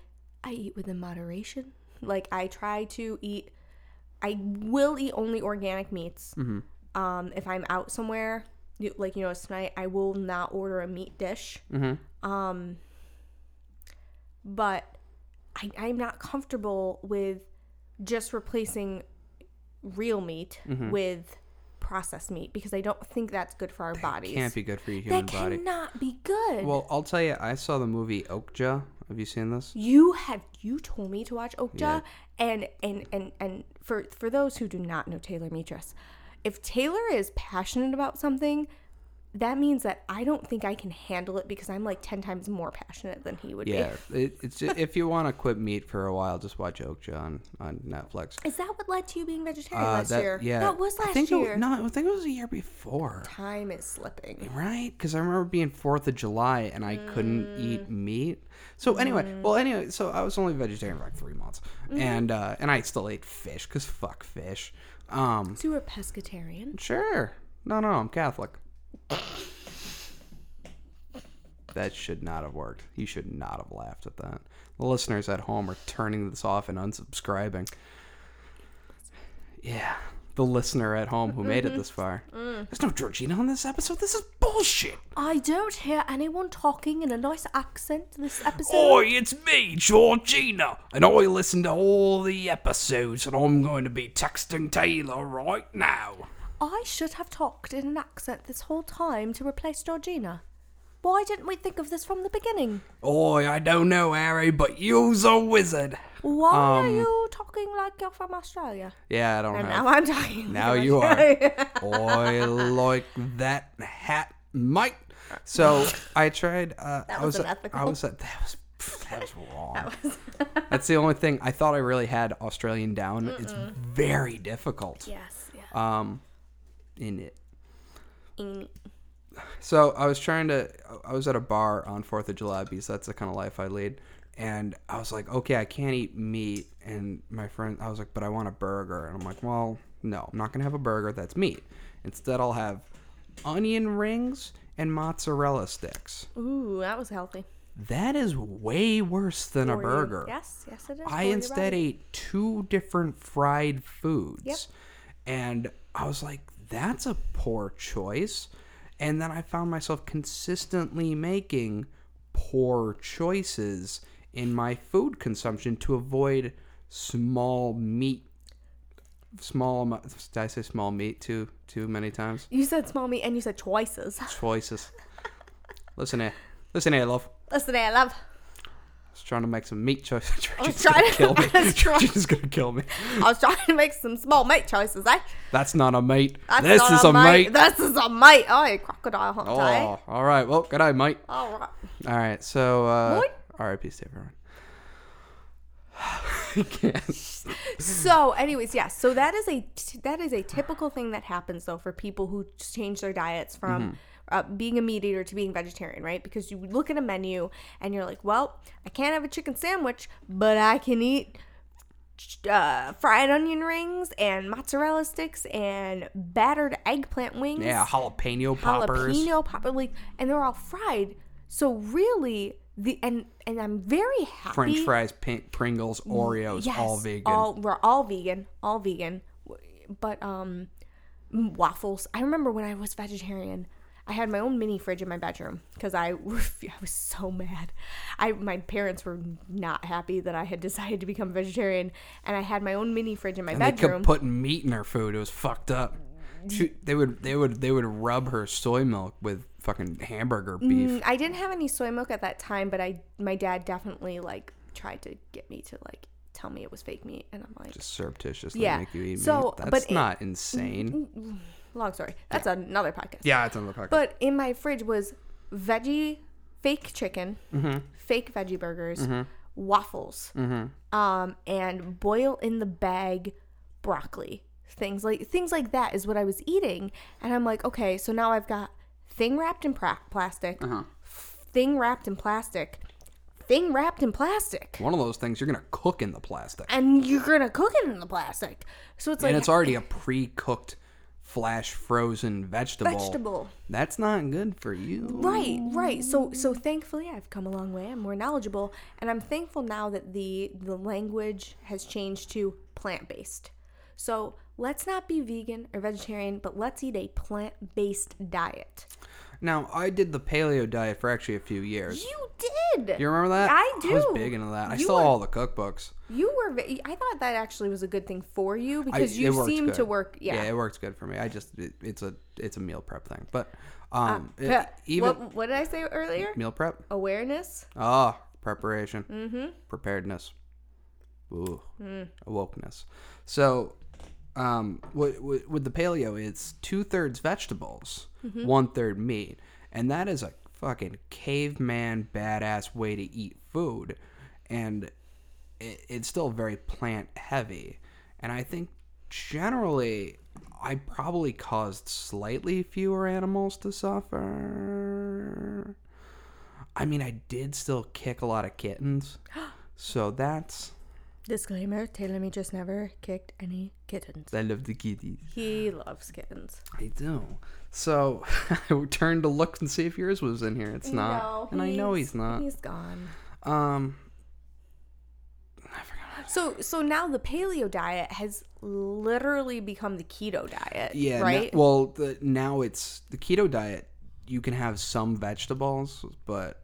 eat within moderation. Like I try to eat, I will eat only organic meats. If I'm out somewhere, like tonight, I will not order a meat dish. But I'm not comfortable with just replacing real meat with processed meat, because I don't think that's good for our bodies. It can't be good for your human body. That cannot be good. Well, I'll tell you, I saw the movie Okja. Have you seen this? You told me to watch Okja. Yeah. And for those who do not know Taylor Mitras, if Taylor is passionate about something, that means that I don't think I can handle it, because I'm like 10 times more passionate than he would be. Yeah, it's just, if you want to quit meat for a while, just watch Okja on Netflix. Is that what led to you being vegetarian last year? Yeah. That was last year. I think it was a year before. Time is slipping. Right? Because I remember being 4th of July and I couldn't eat meat. So anyway, so I was only vegetarian for like 3 months. Mm. And I still ate fish, because fuck fish. So you were a pescatarian? Sure. No, I'm Catholic. That should not have worked. You should not have laughed at that. The listeners at home are turning this off and unsubscribing. Yeah, the listener at home who made it this far. Mm. There's no Georgina on this episode. This is bullshit. I don't hear anyone talking in a nice accent this episode. Oi, it's me, Georgina, and I listen to all the episodes, and I'm going to be texting Taylor right now. I should have talked in an accent this whole time to replace Georgina. Why didn't we think of this from the beginning? Oi, I don't know, Harry, but you's a wizard. Why are you talking like you're from Australia? Yeah, I don't know. And now I'm talking like you are. Oi, like that hat, mate. So I tried... that was unethical. That was wrong. That's the only thing. I thought I really had Australian down. Mm-mm. It's very difficult. Yes, yeah. So I was at a bar on 4th of July, because that's the kind of life I lead. And I was like, okay, I can't eat meat. And I was like, but I want a burger. And I'm like, well, no, I'm not going to have a burger. That's meat. Instead, I'll have onion rings and mozzarella sticks. Ooh, that was healthy. That is way worse than a burger. Yes, it is. I instead ate 2 different fried foods. Yep. And I was like, that's a poor choice. And then I found myself consistently making poor choices in my food consumption to avoid small meat. Did I say small meat too many times? You said small meat and you said choices. Choices. Listen here, love. I was trying to make some meat choices. She's going to kill me. I was trying to make some small meat choices, eh? That's not a meat. This is a mate. This is a mate. Oh, crocodile hunt, eh? All right. Well, good day, mate. All right. So, R.I.P. to everyone. I can't. So, anyways, yeah. So that is a typical thing that happens, though, for people who change their diets from... Mm-hmm. Being a meat eater to being vegetarian, right? Because you look at a menu and you're like, well, I can't have a chicken sandwich, but I can eat fried onion rings and mozzarella sticks and battered eggplant wings. Yeah, jalapeno poppers. Like, and they're all fried. So really, and I'm very happy. French fries, Pringles, Oreos, yes, all vegan. We're all vegan. All vegan. But waffles. I remember when I was vegetarian, I had my own mini fridge in my bedroom because I was so mad. My parents were not happy that I had decided to become vegetarian, and I had my own mini fridge in my bedroom. They kept putting meat in her food. It was fucked up. They would rub her soy milk with fucking hamburger beef. I didn't have any soy milk at that time, but my dad definitely like tried to get me to like tell me it was fake meat, and I'm like, just surreptitiously make you eat meat. That's not insane. Long story. That's another podcast. Yeah, it's another podcast. But in my fridge was veggie, fake chicken, fake veggie burgers, waffles, and boil in the bag broccoli. Things like that is what I was eating. And I'm like, okay, so now I've got thing wrapped in plastic, thing wrapped in plastic, thing wrapped in plastic. One of those things you're going to cook in the plastic. So it's like... And it's already a pre-cooked... flash frozen vegetable. That's not good for you. Right. So thankfully I've come a long way. I'm more knowledgeable, and I'm thankful now that the language has changed to plant-based. So let's not be vegan or vegetarian, but let's eat a plant-based diet. Now, I did the paleo diet for actually a few years. You good. You remember that? I do. I was big into that. I saw all the cookbooks. You were. I thought that actually was a good thing for you because you seemed to work. Yeah. Yeah, it works good for me. I just it's a meal prep thing, but what did I say earlier? Meal prep awareness. Oh, preparation. Mm-hmm. Preparedness. Ooh. Awokeness. So. With the paleo, it's 2/3 vegetables, 1/3 meat, and that is a fucking caveman badass way to eat food, and it's still very plant heavy. And I think generally, I probably caused slightly fewer animals to suffer. I mean, I did still kick a lot of kittens, so that's. Disclaimer, Taylor Mitras never kicked any kittens. I love the kitties. He loves kittens. I do. So I turned to look and see if yours was in here. It's not. No, and I know he's not. He's gone. I forgot. So now the paleo diet has literally become the keto diet. Yeah. Right? Now it's the keto diet. You can have some vegetables, but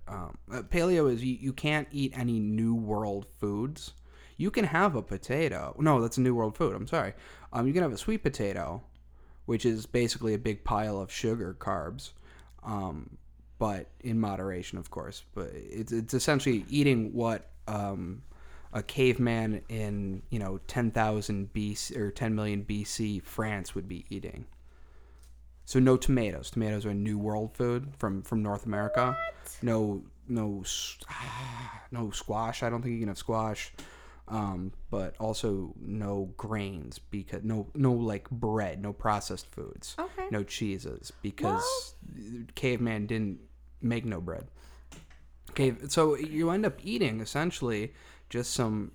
paleo is you can't eat any New World foods. You can have a potato. No, that's a New World food. I'm sorry. You can have a sweet potato, which is basically a big pile of sugar carbs, but in moderation, of course. But it's essentially eating what a caveman in 10,000 BC or 10 million BC France would be eating. So no tomatoes. Tomatoes are a New World food from North America. What? No squash. I don't think you can have squash. But also no grains because no like bread, no processed foods, okay. No cheeses because caveman didn't make no bread. Okay, so you end up eating essentially just some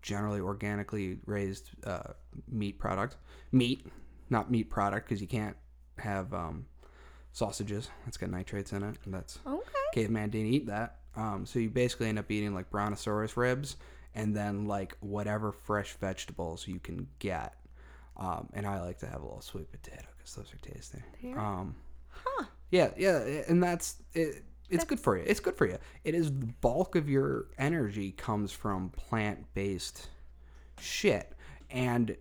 generally organically raised meat, not meat product because you can't have sausages. That's got nitrates in it, and that's okay. Caveman didn't eat that. So you basically end up eating like brontosaurus ribs. And then, like, whatever fresh vegetables you can get. And I like to have a little sweet potato because those are tasty. Yeah. And that's good for you. It's good for you. It is the bulk of your energy comes from plant-based shit. And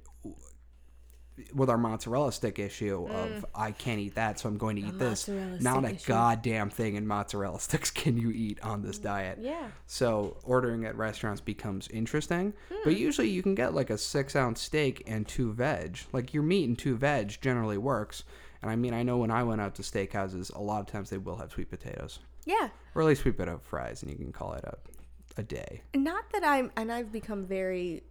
with our mozzarella stick issue of I can't eat that, so I'm going to eat this. Not a goddamn thing in mozzarella sticks can you eat on this diet. Yeah. So ordering at restaurants becomes interesting. But usually you can get like a 6-ounce steak and 2 veg. Like your meat and 2 veg generally works. And I mean, I know when I went out to steakhouses, a lot of times they will have sweet potatoes. Yeah. Or at least sweet potato fries, and you can call it a day. Not that I've become very...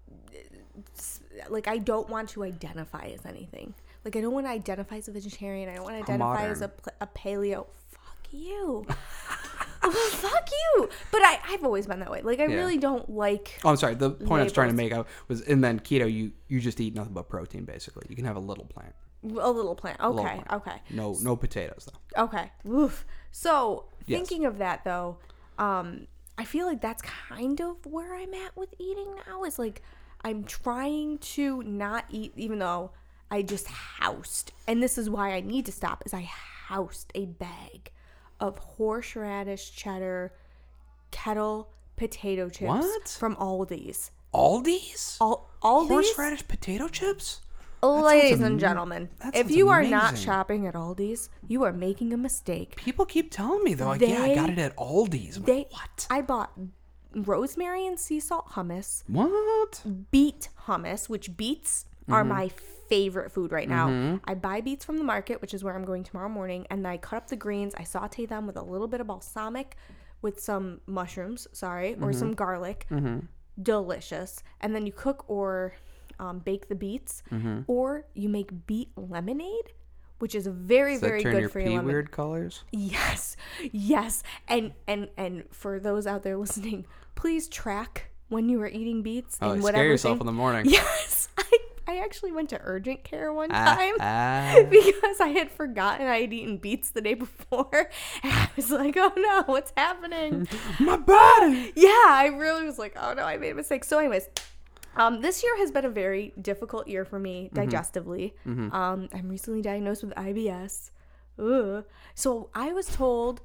Like, I don't want to identify as anything. Like, I don't want to identify as a vegetarian. I don't want to identify as a paleo. Fuck you. Fuck you. But I've always been that way. Like, I really don't like... Oh, I'm sorry. The point labels. I was trying to make was, and then keto, you just eat nothing but protein, basically. You can have a little plant. Okay. Okay. No potatoes, though. Okay. Oof. So, thinking of that, though, I feel like that's kind of where I'm at with eating now. Is like... I'm trying to not eat, even though I just housed. And this is why I need to stop, is I housed a bag of horseradish cheddar kettle potato chips from Aldi's. Aldi's? Horseradish potato chips? Ladies and gentlemen, if you are not shopping at Aldi's, you are making a mistake. People keep telling me, though, like, I got it at Aldi's. What? I bought... rosemary and sea salt hummus. What? Beet hummus, which beets are my favorite food right now. I buy beets from the market, which is where I'm going tomorrow morning, and I cut up the greens. I saute them with a little bit of balsamic with some mushrooms, or some garlic. Delicious. And then you cook or bake the beets, or you make beet lemonade, which is very, very good for your lemon. Does that turn your pee weird colors? Yes. And for those out there listening, please track when you were eating beets and whatever. Scare yourself in the morning. Yes. I actually went to urgent care one time because I had forgotten I had eaten beets the day before. And I was like, oh no, what's happening? My body. Yeah, I really was like, oh no, I made a mistake. So anyways... this year has been a very difficult year for me digestively. I'm recently diagnosed with IBS. So I was told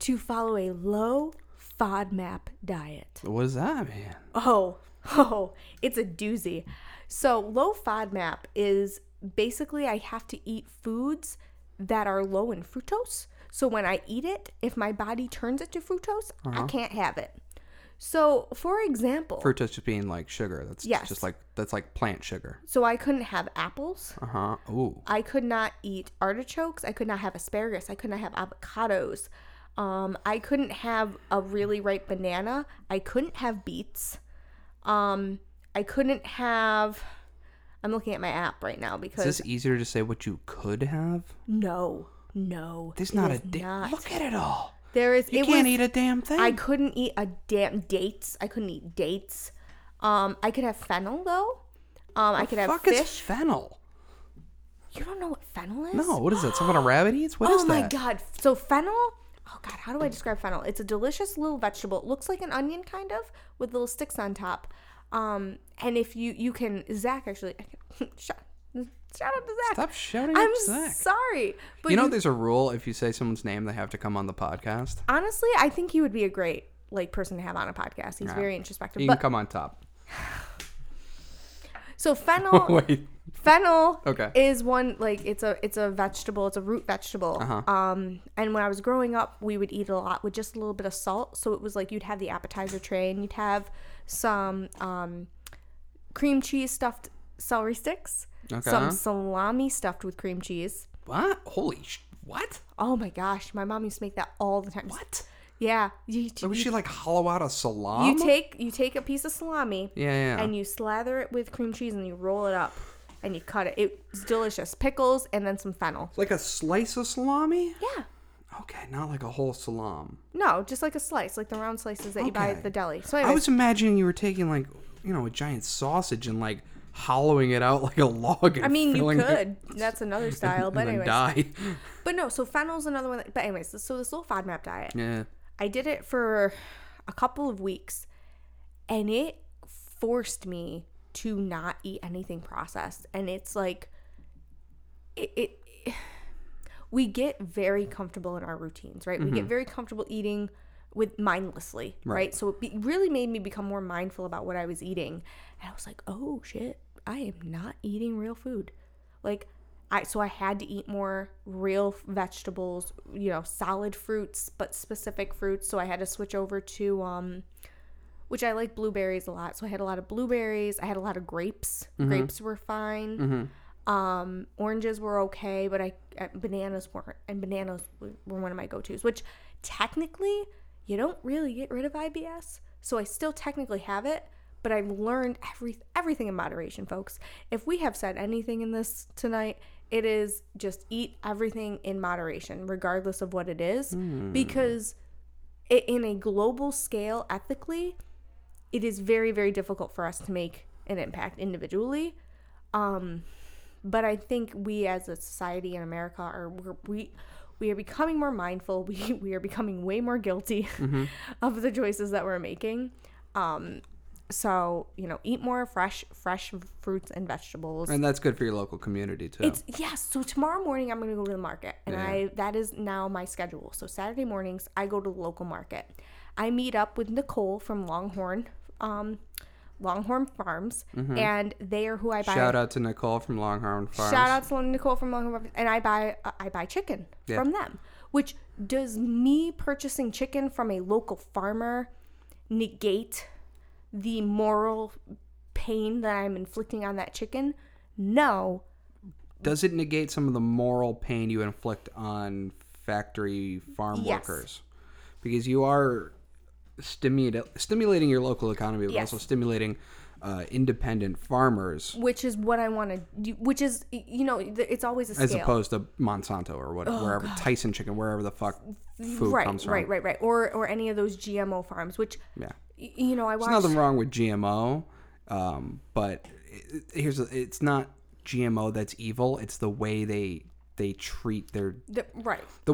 to follow a low FODMAP diet. What does that mean? Oh, it's a doozy. So low FODMAP is basically I have to eat foods that are low in fructose. So when I eat it, if my body turns it to fructose, I can't have it. So, for example... Fructose just being like sugar. That's like plant sugar. So, I couldn't have apples. Uh-huh. Ooh. I could not eat artichokes. I could not have asparagus. I could not have avocados. I couldn't have a really ripe banana. I couldn't have beets. I couldn't have... I'm looking at my app right now because... Is this easier to say what you could have? No. There's not a... Look at it all. There is. You can't eat a damn thing. I couldn't eat a damn dates. I could have fennel though. I could have fish. What the fuck is fennel? You don't know what fennel is? No. What is it? Something a rabbit eats? What is that? Oh my god. So fennel. Oh god. How do I describe fennel? It's a delicious little vegetable. It looks like an onion kind of with little sticks on top. And if you can, Zach actually. Shout out to Zach. Stop shouting out to Zach. I'm sorry. But you know there's a rule if you say someone's name they have to come on the podcast? Honestly, I think he would be a great person to have on a podcast. He's very introspective. He can come on top. So fennel is one it's a vegetable, it's a root vegetable. Uh-huh. And when I was growing up, we would eat a lot with just a little bit of salt. So it was like you'd have the appetizer tray and you'd have some cream cheese stuffed celery sticks. Okay. Some salami stuffed with cream cheese. What? Holy what? Oh my gosh. My mom used to make that all the time. What? Yeah. Would she hollow out a salami? You take a piece of salami. Yeah. And you slather it with cream cheese and you roll it up and you cut it. It's delicious. Pickles and then some fennel. Like a slice of salami? Yeah. Okay, not like a whole salam. No, just like a slice, like the round slices that you buy at the deli. So anyways, I was imagining you were taking a giant sausage and hollowing it out like a log. And I mean, you could. That's another style. But anyways, die. But no. So fennel's another one. But anyways, so this little FODMAP diet. Yeah. I did it for a couple of weeks, and it forced me to not eat anything processed. And it's we get very comfortable in our routines, right? Mm-hmm. We get very comfortable eating mindlessly, right? So it really made me become more mindful about what I was eating. And I was like, oh shit, I am not eating real food. So I had to eat more real vegetables, solid fruits, but specific fruits. So I had to switch over to, which I like blueberries a lot. So I had a lot of blueberries. I had a lot of grapes. Mm-hmm. Grapes were fine. Mm-hmm. Oranges were okay, but bananas weren't. And bananas were one of my go-tos, which technically... You don't really get rid of IBS, so I still technically have it, but I've learned everything in moderation, folks. If we have said anything in this tonight, it is just eat everything in moderation, regardless of what it is, because in a global scale, ethically, it is very, very difficult for us to make an impact individually. But I think we as a society in America we are becoming more mindful. We are becoming way more guilty of the choices that we're making. So, eat more fresh fruits and vegetables. And that's good for your local community, too. So tomorrow morning, I'm going to go to the market. And that is now my schedule. So Saturday mornings, I go to the local market. I meet up with Nicole from Longhorn Farms, and they are who I buy. Shout out to Nicole from Longhorn Farms. And I buy chicken from them, which does me purchasing chicken from a local farmer negate the moral pain that I'm inflicting on that chicken? No. Does it negate some of the moral pain you inflict on factory farm workers? Because you are... stimulating your local economy, but also stimulating independent farmers, which is what I want to do, which is it's always a scale. As opposed to Monsanto or whatever, Tyson chicken, wherever the fuck food comes from, right, or any of those GMO farms, which I watched. There's nothing wrong with GMO, but it's not GMO that's evil. It's the way they treat the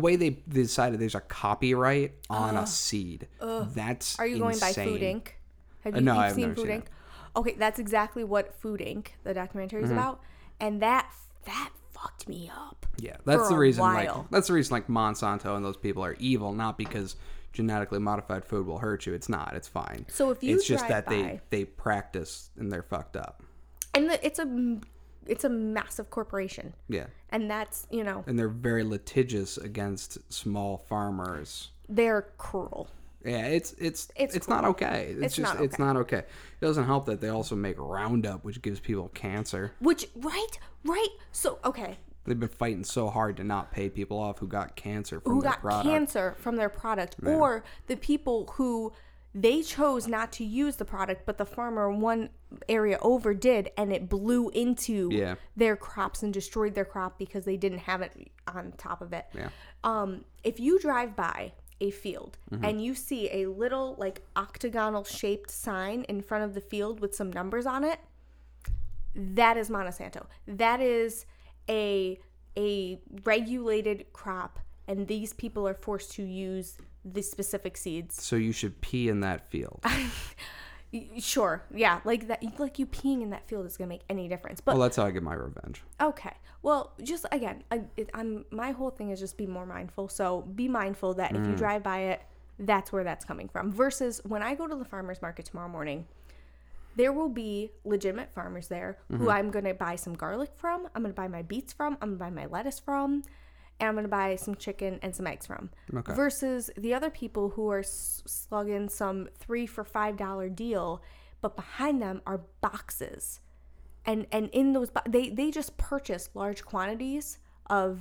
way they decided there's a copyright on a seed. That's Are you going by Food Inc? Have you seen Food Inc? Okay, that's exactly what Food Inc, the documentary, is about. And that fucked me up. Yeah, that's the reason. Like, that's the reason, like, Monsanto and those people are evil, not because genetically modified food will hurt you. It's not. It's fine. So if you, it's just that they practice and they're fucked up. And it's a massive corporation. Yeah. And that's, you know. And they're very litigious against small farmers. They're cruel. Yeah, it's not okay. It's not okay. It doesn't help that they also make Roundup, which gives people cancer. Which, right. So, okay. They've been fighting so hard to not pay people off who got cancer from their product. Yeah. Or the people who they chose not to use the product, but the farmer one area over did, and it blew into their crops and destroyed their crop because they didn't have it on top of it. Yeah. If you drive by a field and you see a little, like, octagonal shaped sign in front of the field with some numbers on it, that is Monsanto. That is a regulated crop, and these people are forced to use the specific seeds. So you should pee in that field. Sure, yeah, like that. Like, you peeing in that field is gonna make any difference. But, well, that's how I get my revenge. Okay, well, just again, my whole thing is just be more mindful. So be mindful that if you drive by it, that's where that's coming from. Versus when I go to the farmer's market tomorrow morning, there will be legitimate farmers there who I'm going to buy some garlic from, I'm going to buy my beets from, I'm going to buy my lettuce from, and I'm going to buy some chicken and some eggs from. Okay. Versus the other people who are slugging some 3 for $5 deal, but behind them are boxes. And in those they just purchase large quantities of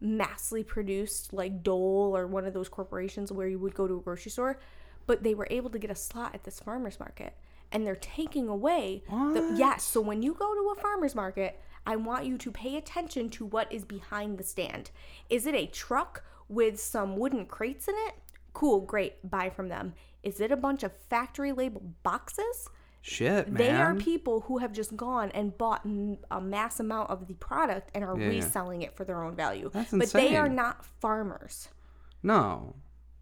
massively produced, like Dole or one of those corporations where you would go to a grocery store, but they were able to get a slot at this farmer's market. And they're taking away. Yes. Yeah, so when you go to a farmer's market, I want you to pay attention to what is behind the stand. Is it a truck with some wooden crates in it? Cool, great, buy from them. Is it a bunch of factory labeled boxes? Shit, man. They are people who have just gone and bought a mass amount of the product and are reselling it for their own value. That's insane. But they are not farmers. No.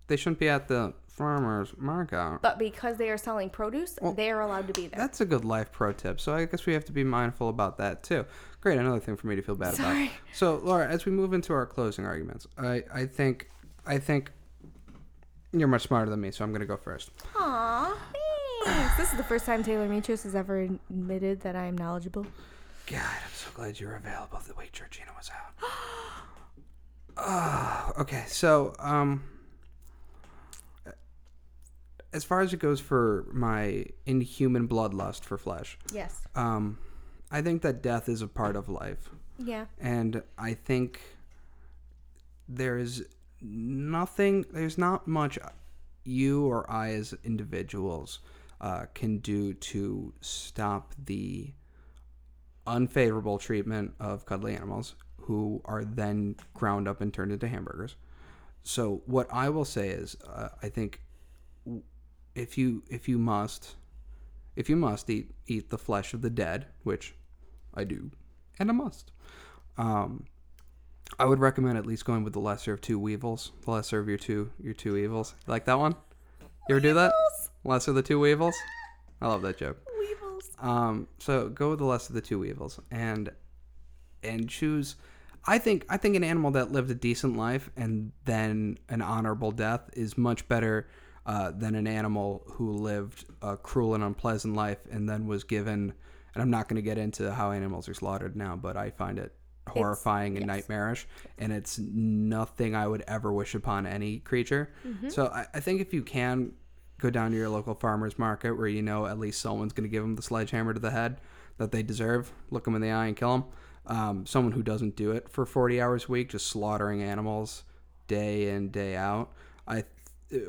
They shouldn't be at the farmer's market. But because they are selling produce, they are allowed to be there. That's a good life pro tip. So I guess we have to be mindful about that, too. Great. Another thing for me to feel bad about. So, Laura, as we move into our closing arguments, I think you're much smarter than me, so I'm going to go first. Aw, thanks. This is the first time Taylor Mitras has ever admitted that I am knowledgeable. God, I'm so glad you were available the way Georgina was out. Okay, so... as far as it goes for my inhuman bloodlust for flesh, yes, I think that death is a part of life. Yeah, and I think there's not much you or I as individuals can do to stop the unfavorable treatment of cuddly animals who are then ground up and turned into hamburgers. So what I will say is, I think. If you must eat the flesh of the dead, which I do, and I must. I would recommend at least going with the lesser of two weevils, the lesser of your two evils. You like that one? You ever do that? Lesser of the two weevils. I love that joke. Weevils. So go with the lesser of the two evils, and choose. I think an animal that lived a decent life and then an honorable death is much better. Than an animal who lived a cruel and unpleasant life and then was given, and I'm not going to get into how animals are slaughtered now, but I find it horrifying and nightmarish, and it's nothing I would ever wish upon any creature. Mm-hmm. So I think if you can go down to your local farmer's market where you know at least someone's going to give them the sledgehammer to the head that they deserve, look them in the eye and kill them. Someone who doesn't do it for 40 hours a week, just slaughtering animals day in, day out,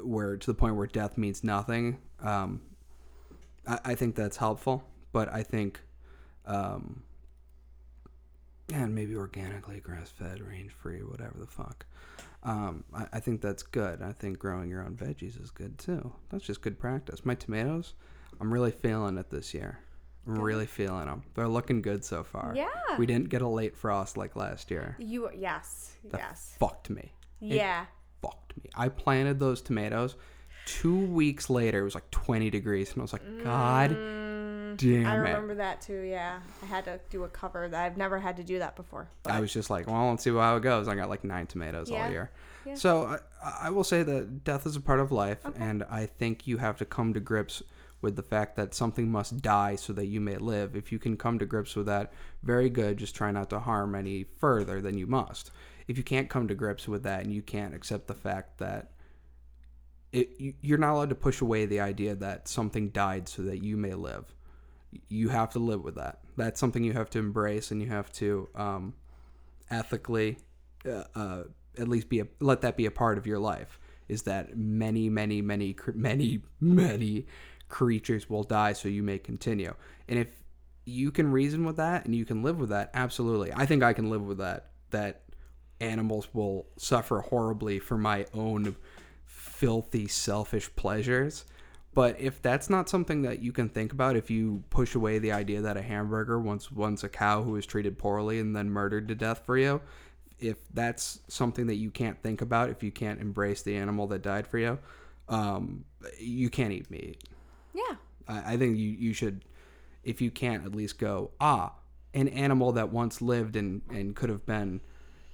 where to the point where death means nothing. I think that's helpful, but I think, and maybe organically grass-fed, range-free, whatever the fuck. I think that's good. I think growing your own veggies is good too. That's just good practice. My tomatoes, I'm really feeling it this year. I'm really feeling them. They're looking good so far. Yeah. We didn't get a late frost like last year. That fucked me. Yeah. Fucked me. I planted those tomatoes. 2 weeks later, it was like 20 degrees, and I was like, God damn it. I remember that too, yeah. I had to do a cover. That I've never had to do that before. But I was just like, well, let's see how it goes. I got like 9 tomatoes all year. Yeah. So I will say that death is a part of life, and I think you have to come to grips with the fact that something must die so that you may live. If you can come to grips with that, very good. Just try not to harm any further than you must. If you can't come to grips with that and you can't accept the fact that you're not allowed to push away the idea that something died so that you may live. You have to live with that. That's something you have to embrace, and you have to ethically at least let that be a part of your life, is that many creatures will die so you may continue. And if you can reason with that and you can live with that, absolutely. I think I can live with that animals will suffer horribly for my own filthy, selfish pleasures. But if that's not something that you can think about, if you push away the idea that a hamburger once a cow who was treated poorly and then murdered to death for you, if that's something that you can't think about, if you can't embrace the animal that died for you, you can't eat meat. Yeah. I think you should, if you can't, at least go, an animal that once lived and could have been,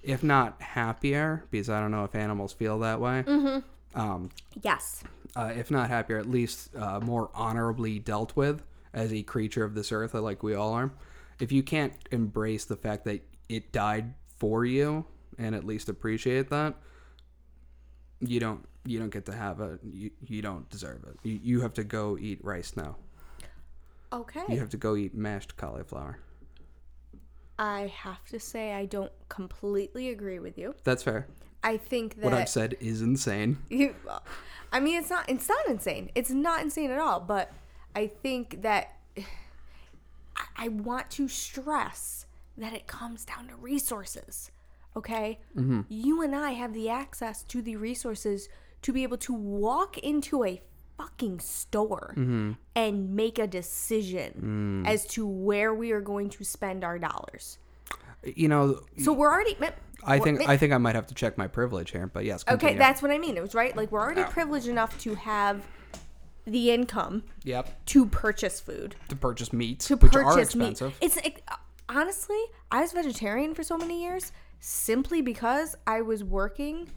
if not happier, because I don't know if animals feel that way. Mm-hmm. Yes. If not happier, at least more honorably dealt with as a creature of this earth, like we all are. If you can't embrace the fact that it died for you and at least appreciate that, you don't get to have it. You don't deserve it. You have to go eat rice now. Okay. You have to go eat mashed cauliflower. I have to say I don't completely agree with you. That's fair. I think that what I've said is insane. I mean, it's not insane. It's not insane at all, but I think that I want to stress that it comes down to resources. Okay? Mm-hmm. You and I have the access to the resources to be able to walk into a fucking store mm-hmm. and make a decision as to where we are going to spend our dollars. You know, so we're already... I think I might have to check my privilege here, but yes. Continue. Okay, that's what I mean. It was right. Like, we're already privileged enough to have the income to purchase food. To purchase meats, which are expensive. Honestly, I was vegetarian for so many years simply because I was working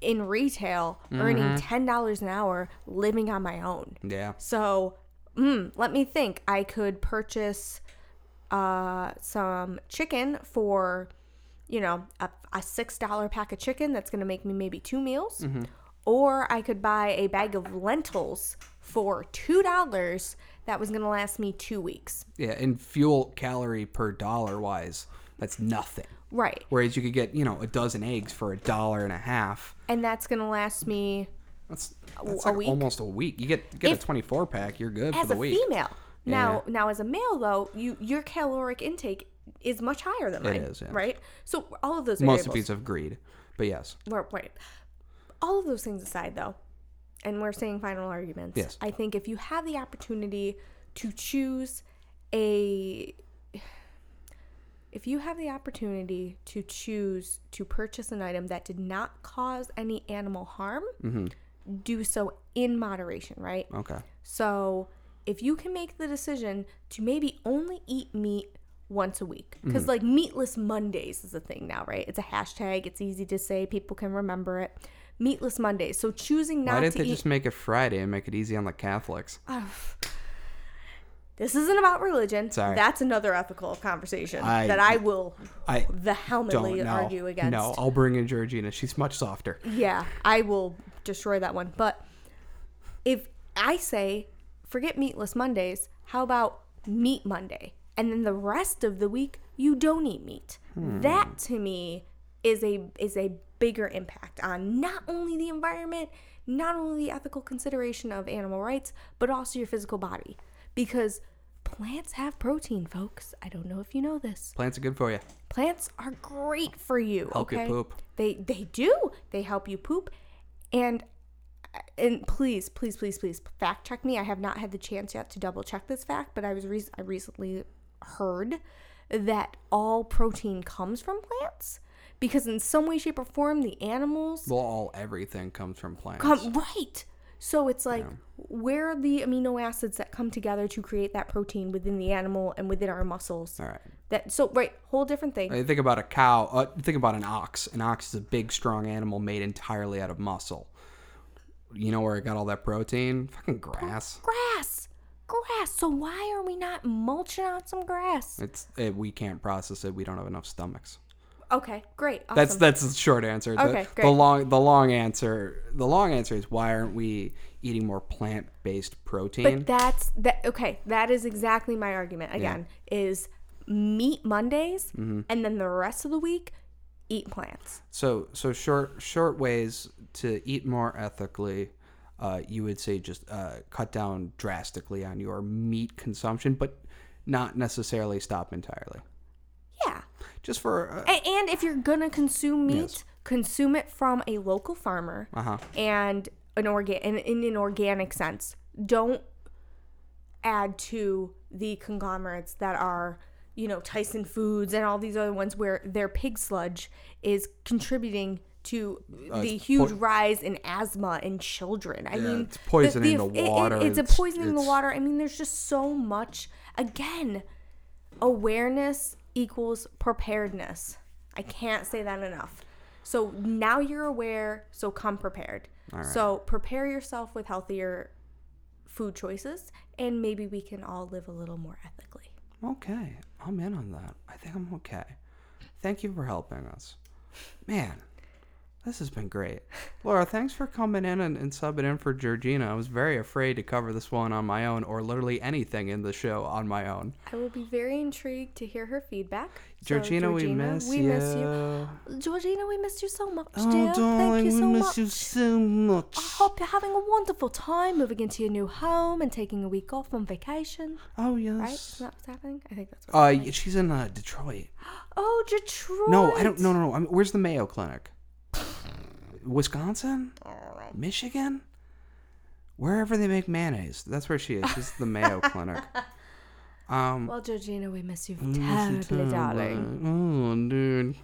in retail, earning $10 an hour, living on my own. Yeah. So, let me think. I could purchase some chicken for, a $6 pack of chicken that's going to make me maybe 2 meals. Mm-hmm. Or I could buy a bag of lentils for $2 that was going to last me 2 weeks. Yeah, and fuel calorie per dollar-wise, that's nothing. Right. Whereas you could get, a dozen eggs for $1.50. And that's going to last me a week. Almost a week. You get a 24-pack, you're good for the week. As a female. Yeah. Now, as a male, though, your caloric intake is much higher than mine. It is, yeah. Right? So all of those variables. Mostly because of greed, but yes. Right. All of those things aside, though, and we're saying final arguments. Yes. I think if you have the opportunity to choose If you have the opportunity to choose to purchase an item that did not cause any animal harm, do so in moderation, right? Okay. So if you can make the decision to maybe only eat meat once a week, because Meatless Mondays is a thing now, right? It's a hashtag. It's easy to say. People can remember it. Meatless Mondays. So choosing not to eat. Why didn't they just make it Friday and make it easy on the Catholics? This isn't about religion. Sorry. That's another ethical conversation that I will vehemently argue against. No, I'll bring in Georgina. She's much softer. Yeah, I will destroy that one. But if I say, forget Meatless Mondays, how about Meat Monday? And then the rest of the week, you don't eat meat. That, to me, is a bigger impact on not only the environment, not only the ethical consideration of animal rights, but also your physical body. Because plants have protein, folks. I don't know if you know this. Plants are good for you. Plants are great for you. Help you poop. They do. They help you poop. And please, please, please, please fact check me. I have not had the chance yet to double check this fact, but I recently heard that all protein comes from plants. Because in some way, shape, or form, the animals... Well, everything comes from plants. Right. So it's like, where are the amino acids that come together to create that protein within the animal and within our muscles? All right. Whole different thing. I think about a cow. Think about an ox. An ox is a big, strong animal made entirely out of muscle. You know where it got all that protein? Fucking grass. Grass. So why are we not mulching on some grass? We can't process it. We don't have enough stomachs. Okay, great. Awesome. That's the short answer. Okay, great. The long answer is, why aren't we eating more plant-based protein? But that's okay, that is exactly my argument again, is meat Mondays, and then the rest of the week eat plants. So short ways to eat more ethically, you would say just cut down drastically on your meat consumption, but not necessarily stop entirely. Yeah. Just for... and if you're going to consume meat, consume it from a local farmer and in an organic sense. Don't add to the conglomerates that are, Tyson Foods and all these other ones where their pig sludge is contributing to the huge rise in asthma in children. I mean... It's poisoning the water. It's poisoning the water. I mean, there's just so much... Again, awareness... equals preparedness. I can't say that enough. So now you're aware, so come prepared. All right. So prepare yourself with healthier food choices, and maybe we can all live a little more ethically. Okay. I'm in on that. I think I'm okay. Thank you for helping us. Man, this has been great. Laura, thanks for coming in and subbing in for Georgina. I was very afraid to cover this one on my own, or literally anything in the show on my own. I will be very intrigued to hear her feedback. Georgina, we miss you. Georgina, we miss you so much, dear. Darling, Thank you so much. I hope you're having a wonderful time moving into your new home and taking a week off on vacation. Oh, yes. Right? Is that what's happening? I think that's what's happening. She's in Detroit. Oh, Detroit. No, I don't. No. I mean, where's the Mayo Clinic? Wisconsin? Michigan? Wherever they make mayonnaise. That's where she is. She's the Mayo Clinic. Well, Georgina, we miss you terribly, darling. Oh, dude.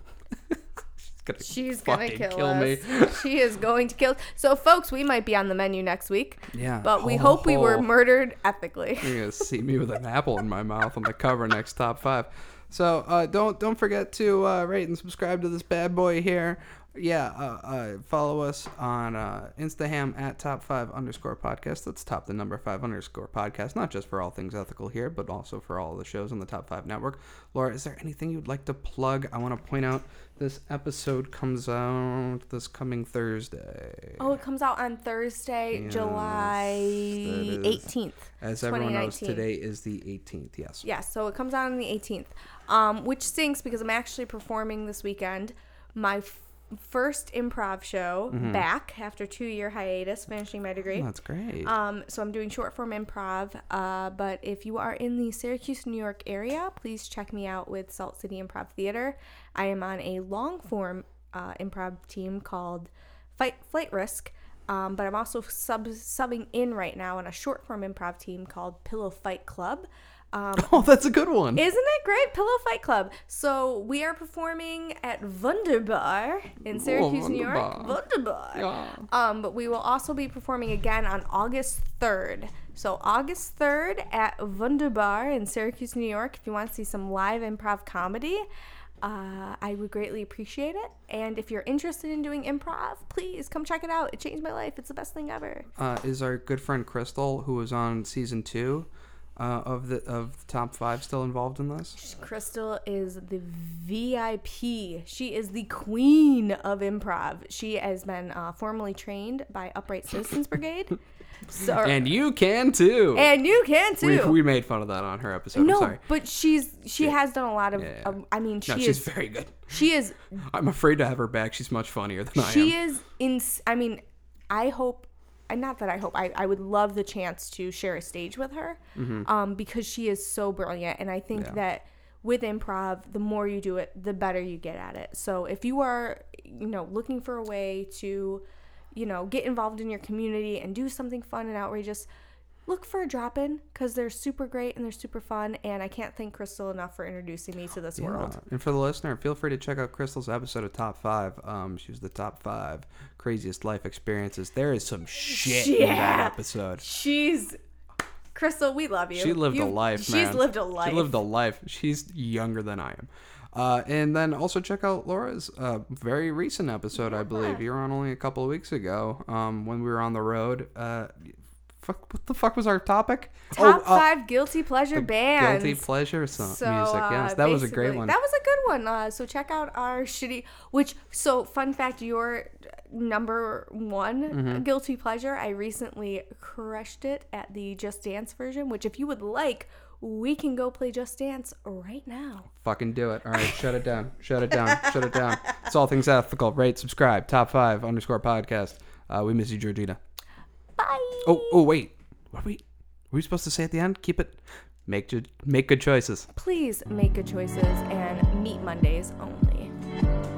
She's gonna kill us. She is going to kill. So, folks, we might be on the menu next week. Yeah. But we hope we were murdered ethically. You're gonna see me with an apple in my mouth on the cover next top five. So don't forget to rate and subscribe to this bad boy here. Yeah, follow us on Instagram at top5_podcast. That's top5_podcast, not just for all things ethical here, but also for all the shows on the Top 5 Network. Laura, is there anything you'd like to plug? I want to point out this episode comes out this coming Thursday. Oh, it comes out on Thursday, yes, July 18th, as everyone knows, today is the 18th, yes. Yes, yeah, so it comes out on the 18th, which stinks because I'm actually performing this weekend. My first improv show back after 2-year hiatus, finishing my degree. That's great. So I'm doing short form improv, but if you are in the Syracuse, New York area, please check me out with Salt City Improv Theater. I am on a long form improv team called Flight Risk, but I'm also subbing in right now on a short form improv team called Pillow Fight Club. That's a good one. Isn't it great? Pillow Fight Club. So we are performing at Wunderbar in Syracuse, New York. Wunderbar. Yeah. But we will also be performing again on August 3rd. So August 3rd at Wunderbar in Syracuse, New York. If you want to see some live improv comedy, I would greatly appreciate it. And if you're interested in doing improv, please come check it out. It changed my life. It's the best thing ever. Is our good friend Crystal, who was on season 2, of the Top 5, still involved in this? Crystal is the VIP. She is the queen of improv. She has been formally trained by Upright Citizens Brigade. So, and you can too. We made fun of that on her episode. No, I'm sorry. But she has done a lot of. Yeah. She's very good. She is. I'm afraid to have her back. She's much funnier than I am. She is in. I mean, I hope. And not that I hope, I would love the chance to share a stage with her because she is so brilliant. And I think that with improv, the more you do it, the better you get at it. So if you are, looking for a way to, get involved in your community and do something fun and outrageous, look for a drop-in because they're super great and they're super fun, and I can't thank Crystal enough for introducing me to this world. And for the listener, feel free to check out Crystal's episode of Top 5. She was the Top 5 Craziest Life Experiences. There is some shit in that episode. She's... Crystal, we love you. She lived a life, man. She's lived a life. She lived a life. She's younger than I am. And then also check out Laura's very recent episode, I believe. You were on only a couple of weeks ago when we were on the road. What the fuck was our topic? Top 5 guilty pleasure bands. Guilty pleasure music. Yes, that was a great one. That was a good one. So check out our shitty. Fun fact, your number one guilty pleasure. I recently crushed it at the Just Dance version. Which, if you would like, we can go play Just Dance right now. Fucking do it. All right, shut it down. Shut it down. Shut it down. It's all things ethical. Rate, subscribe. Top 5_podcast. We miss you, Georgina. Bye. Oh, wait. What were we supposed to say at the end? Keep it. Make good choices. Please make good choices and meat Mondays only.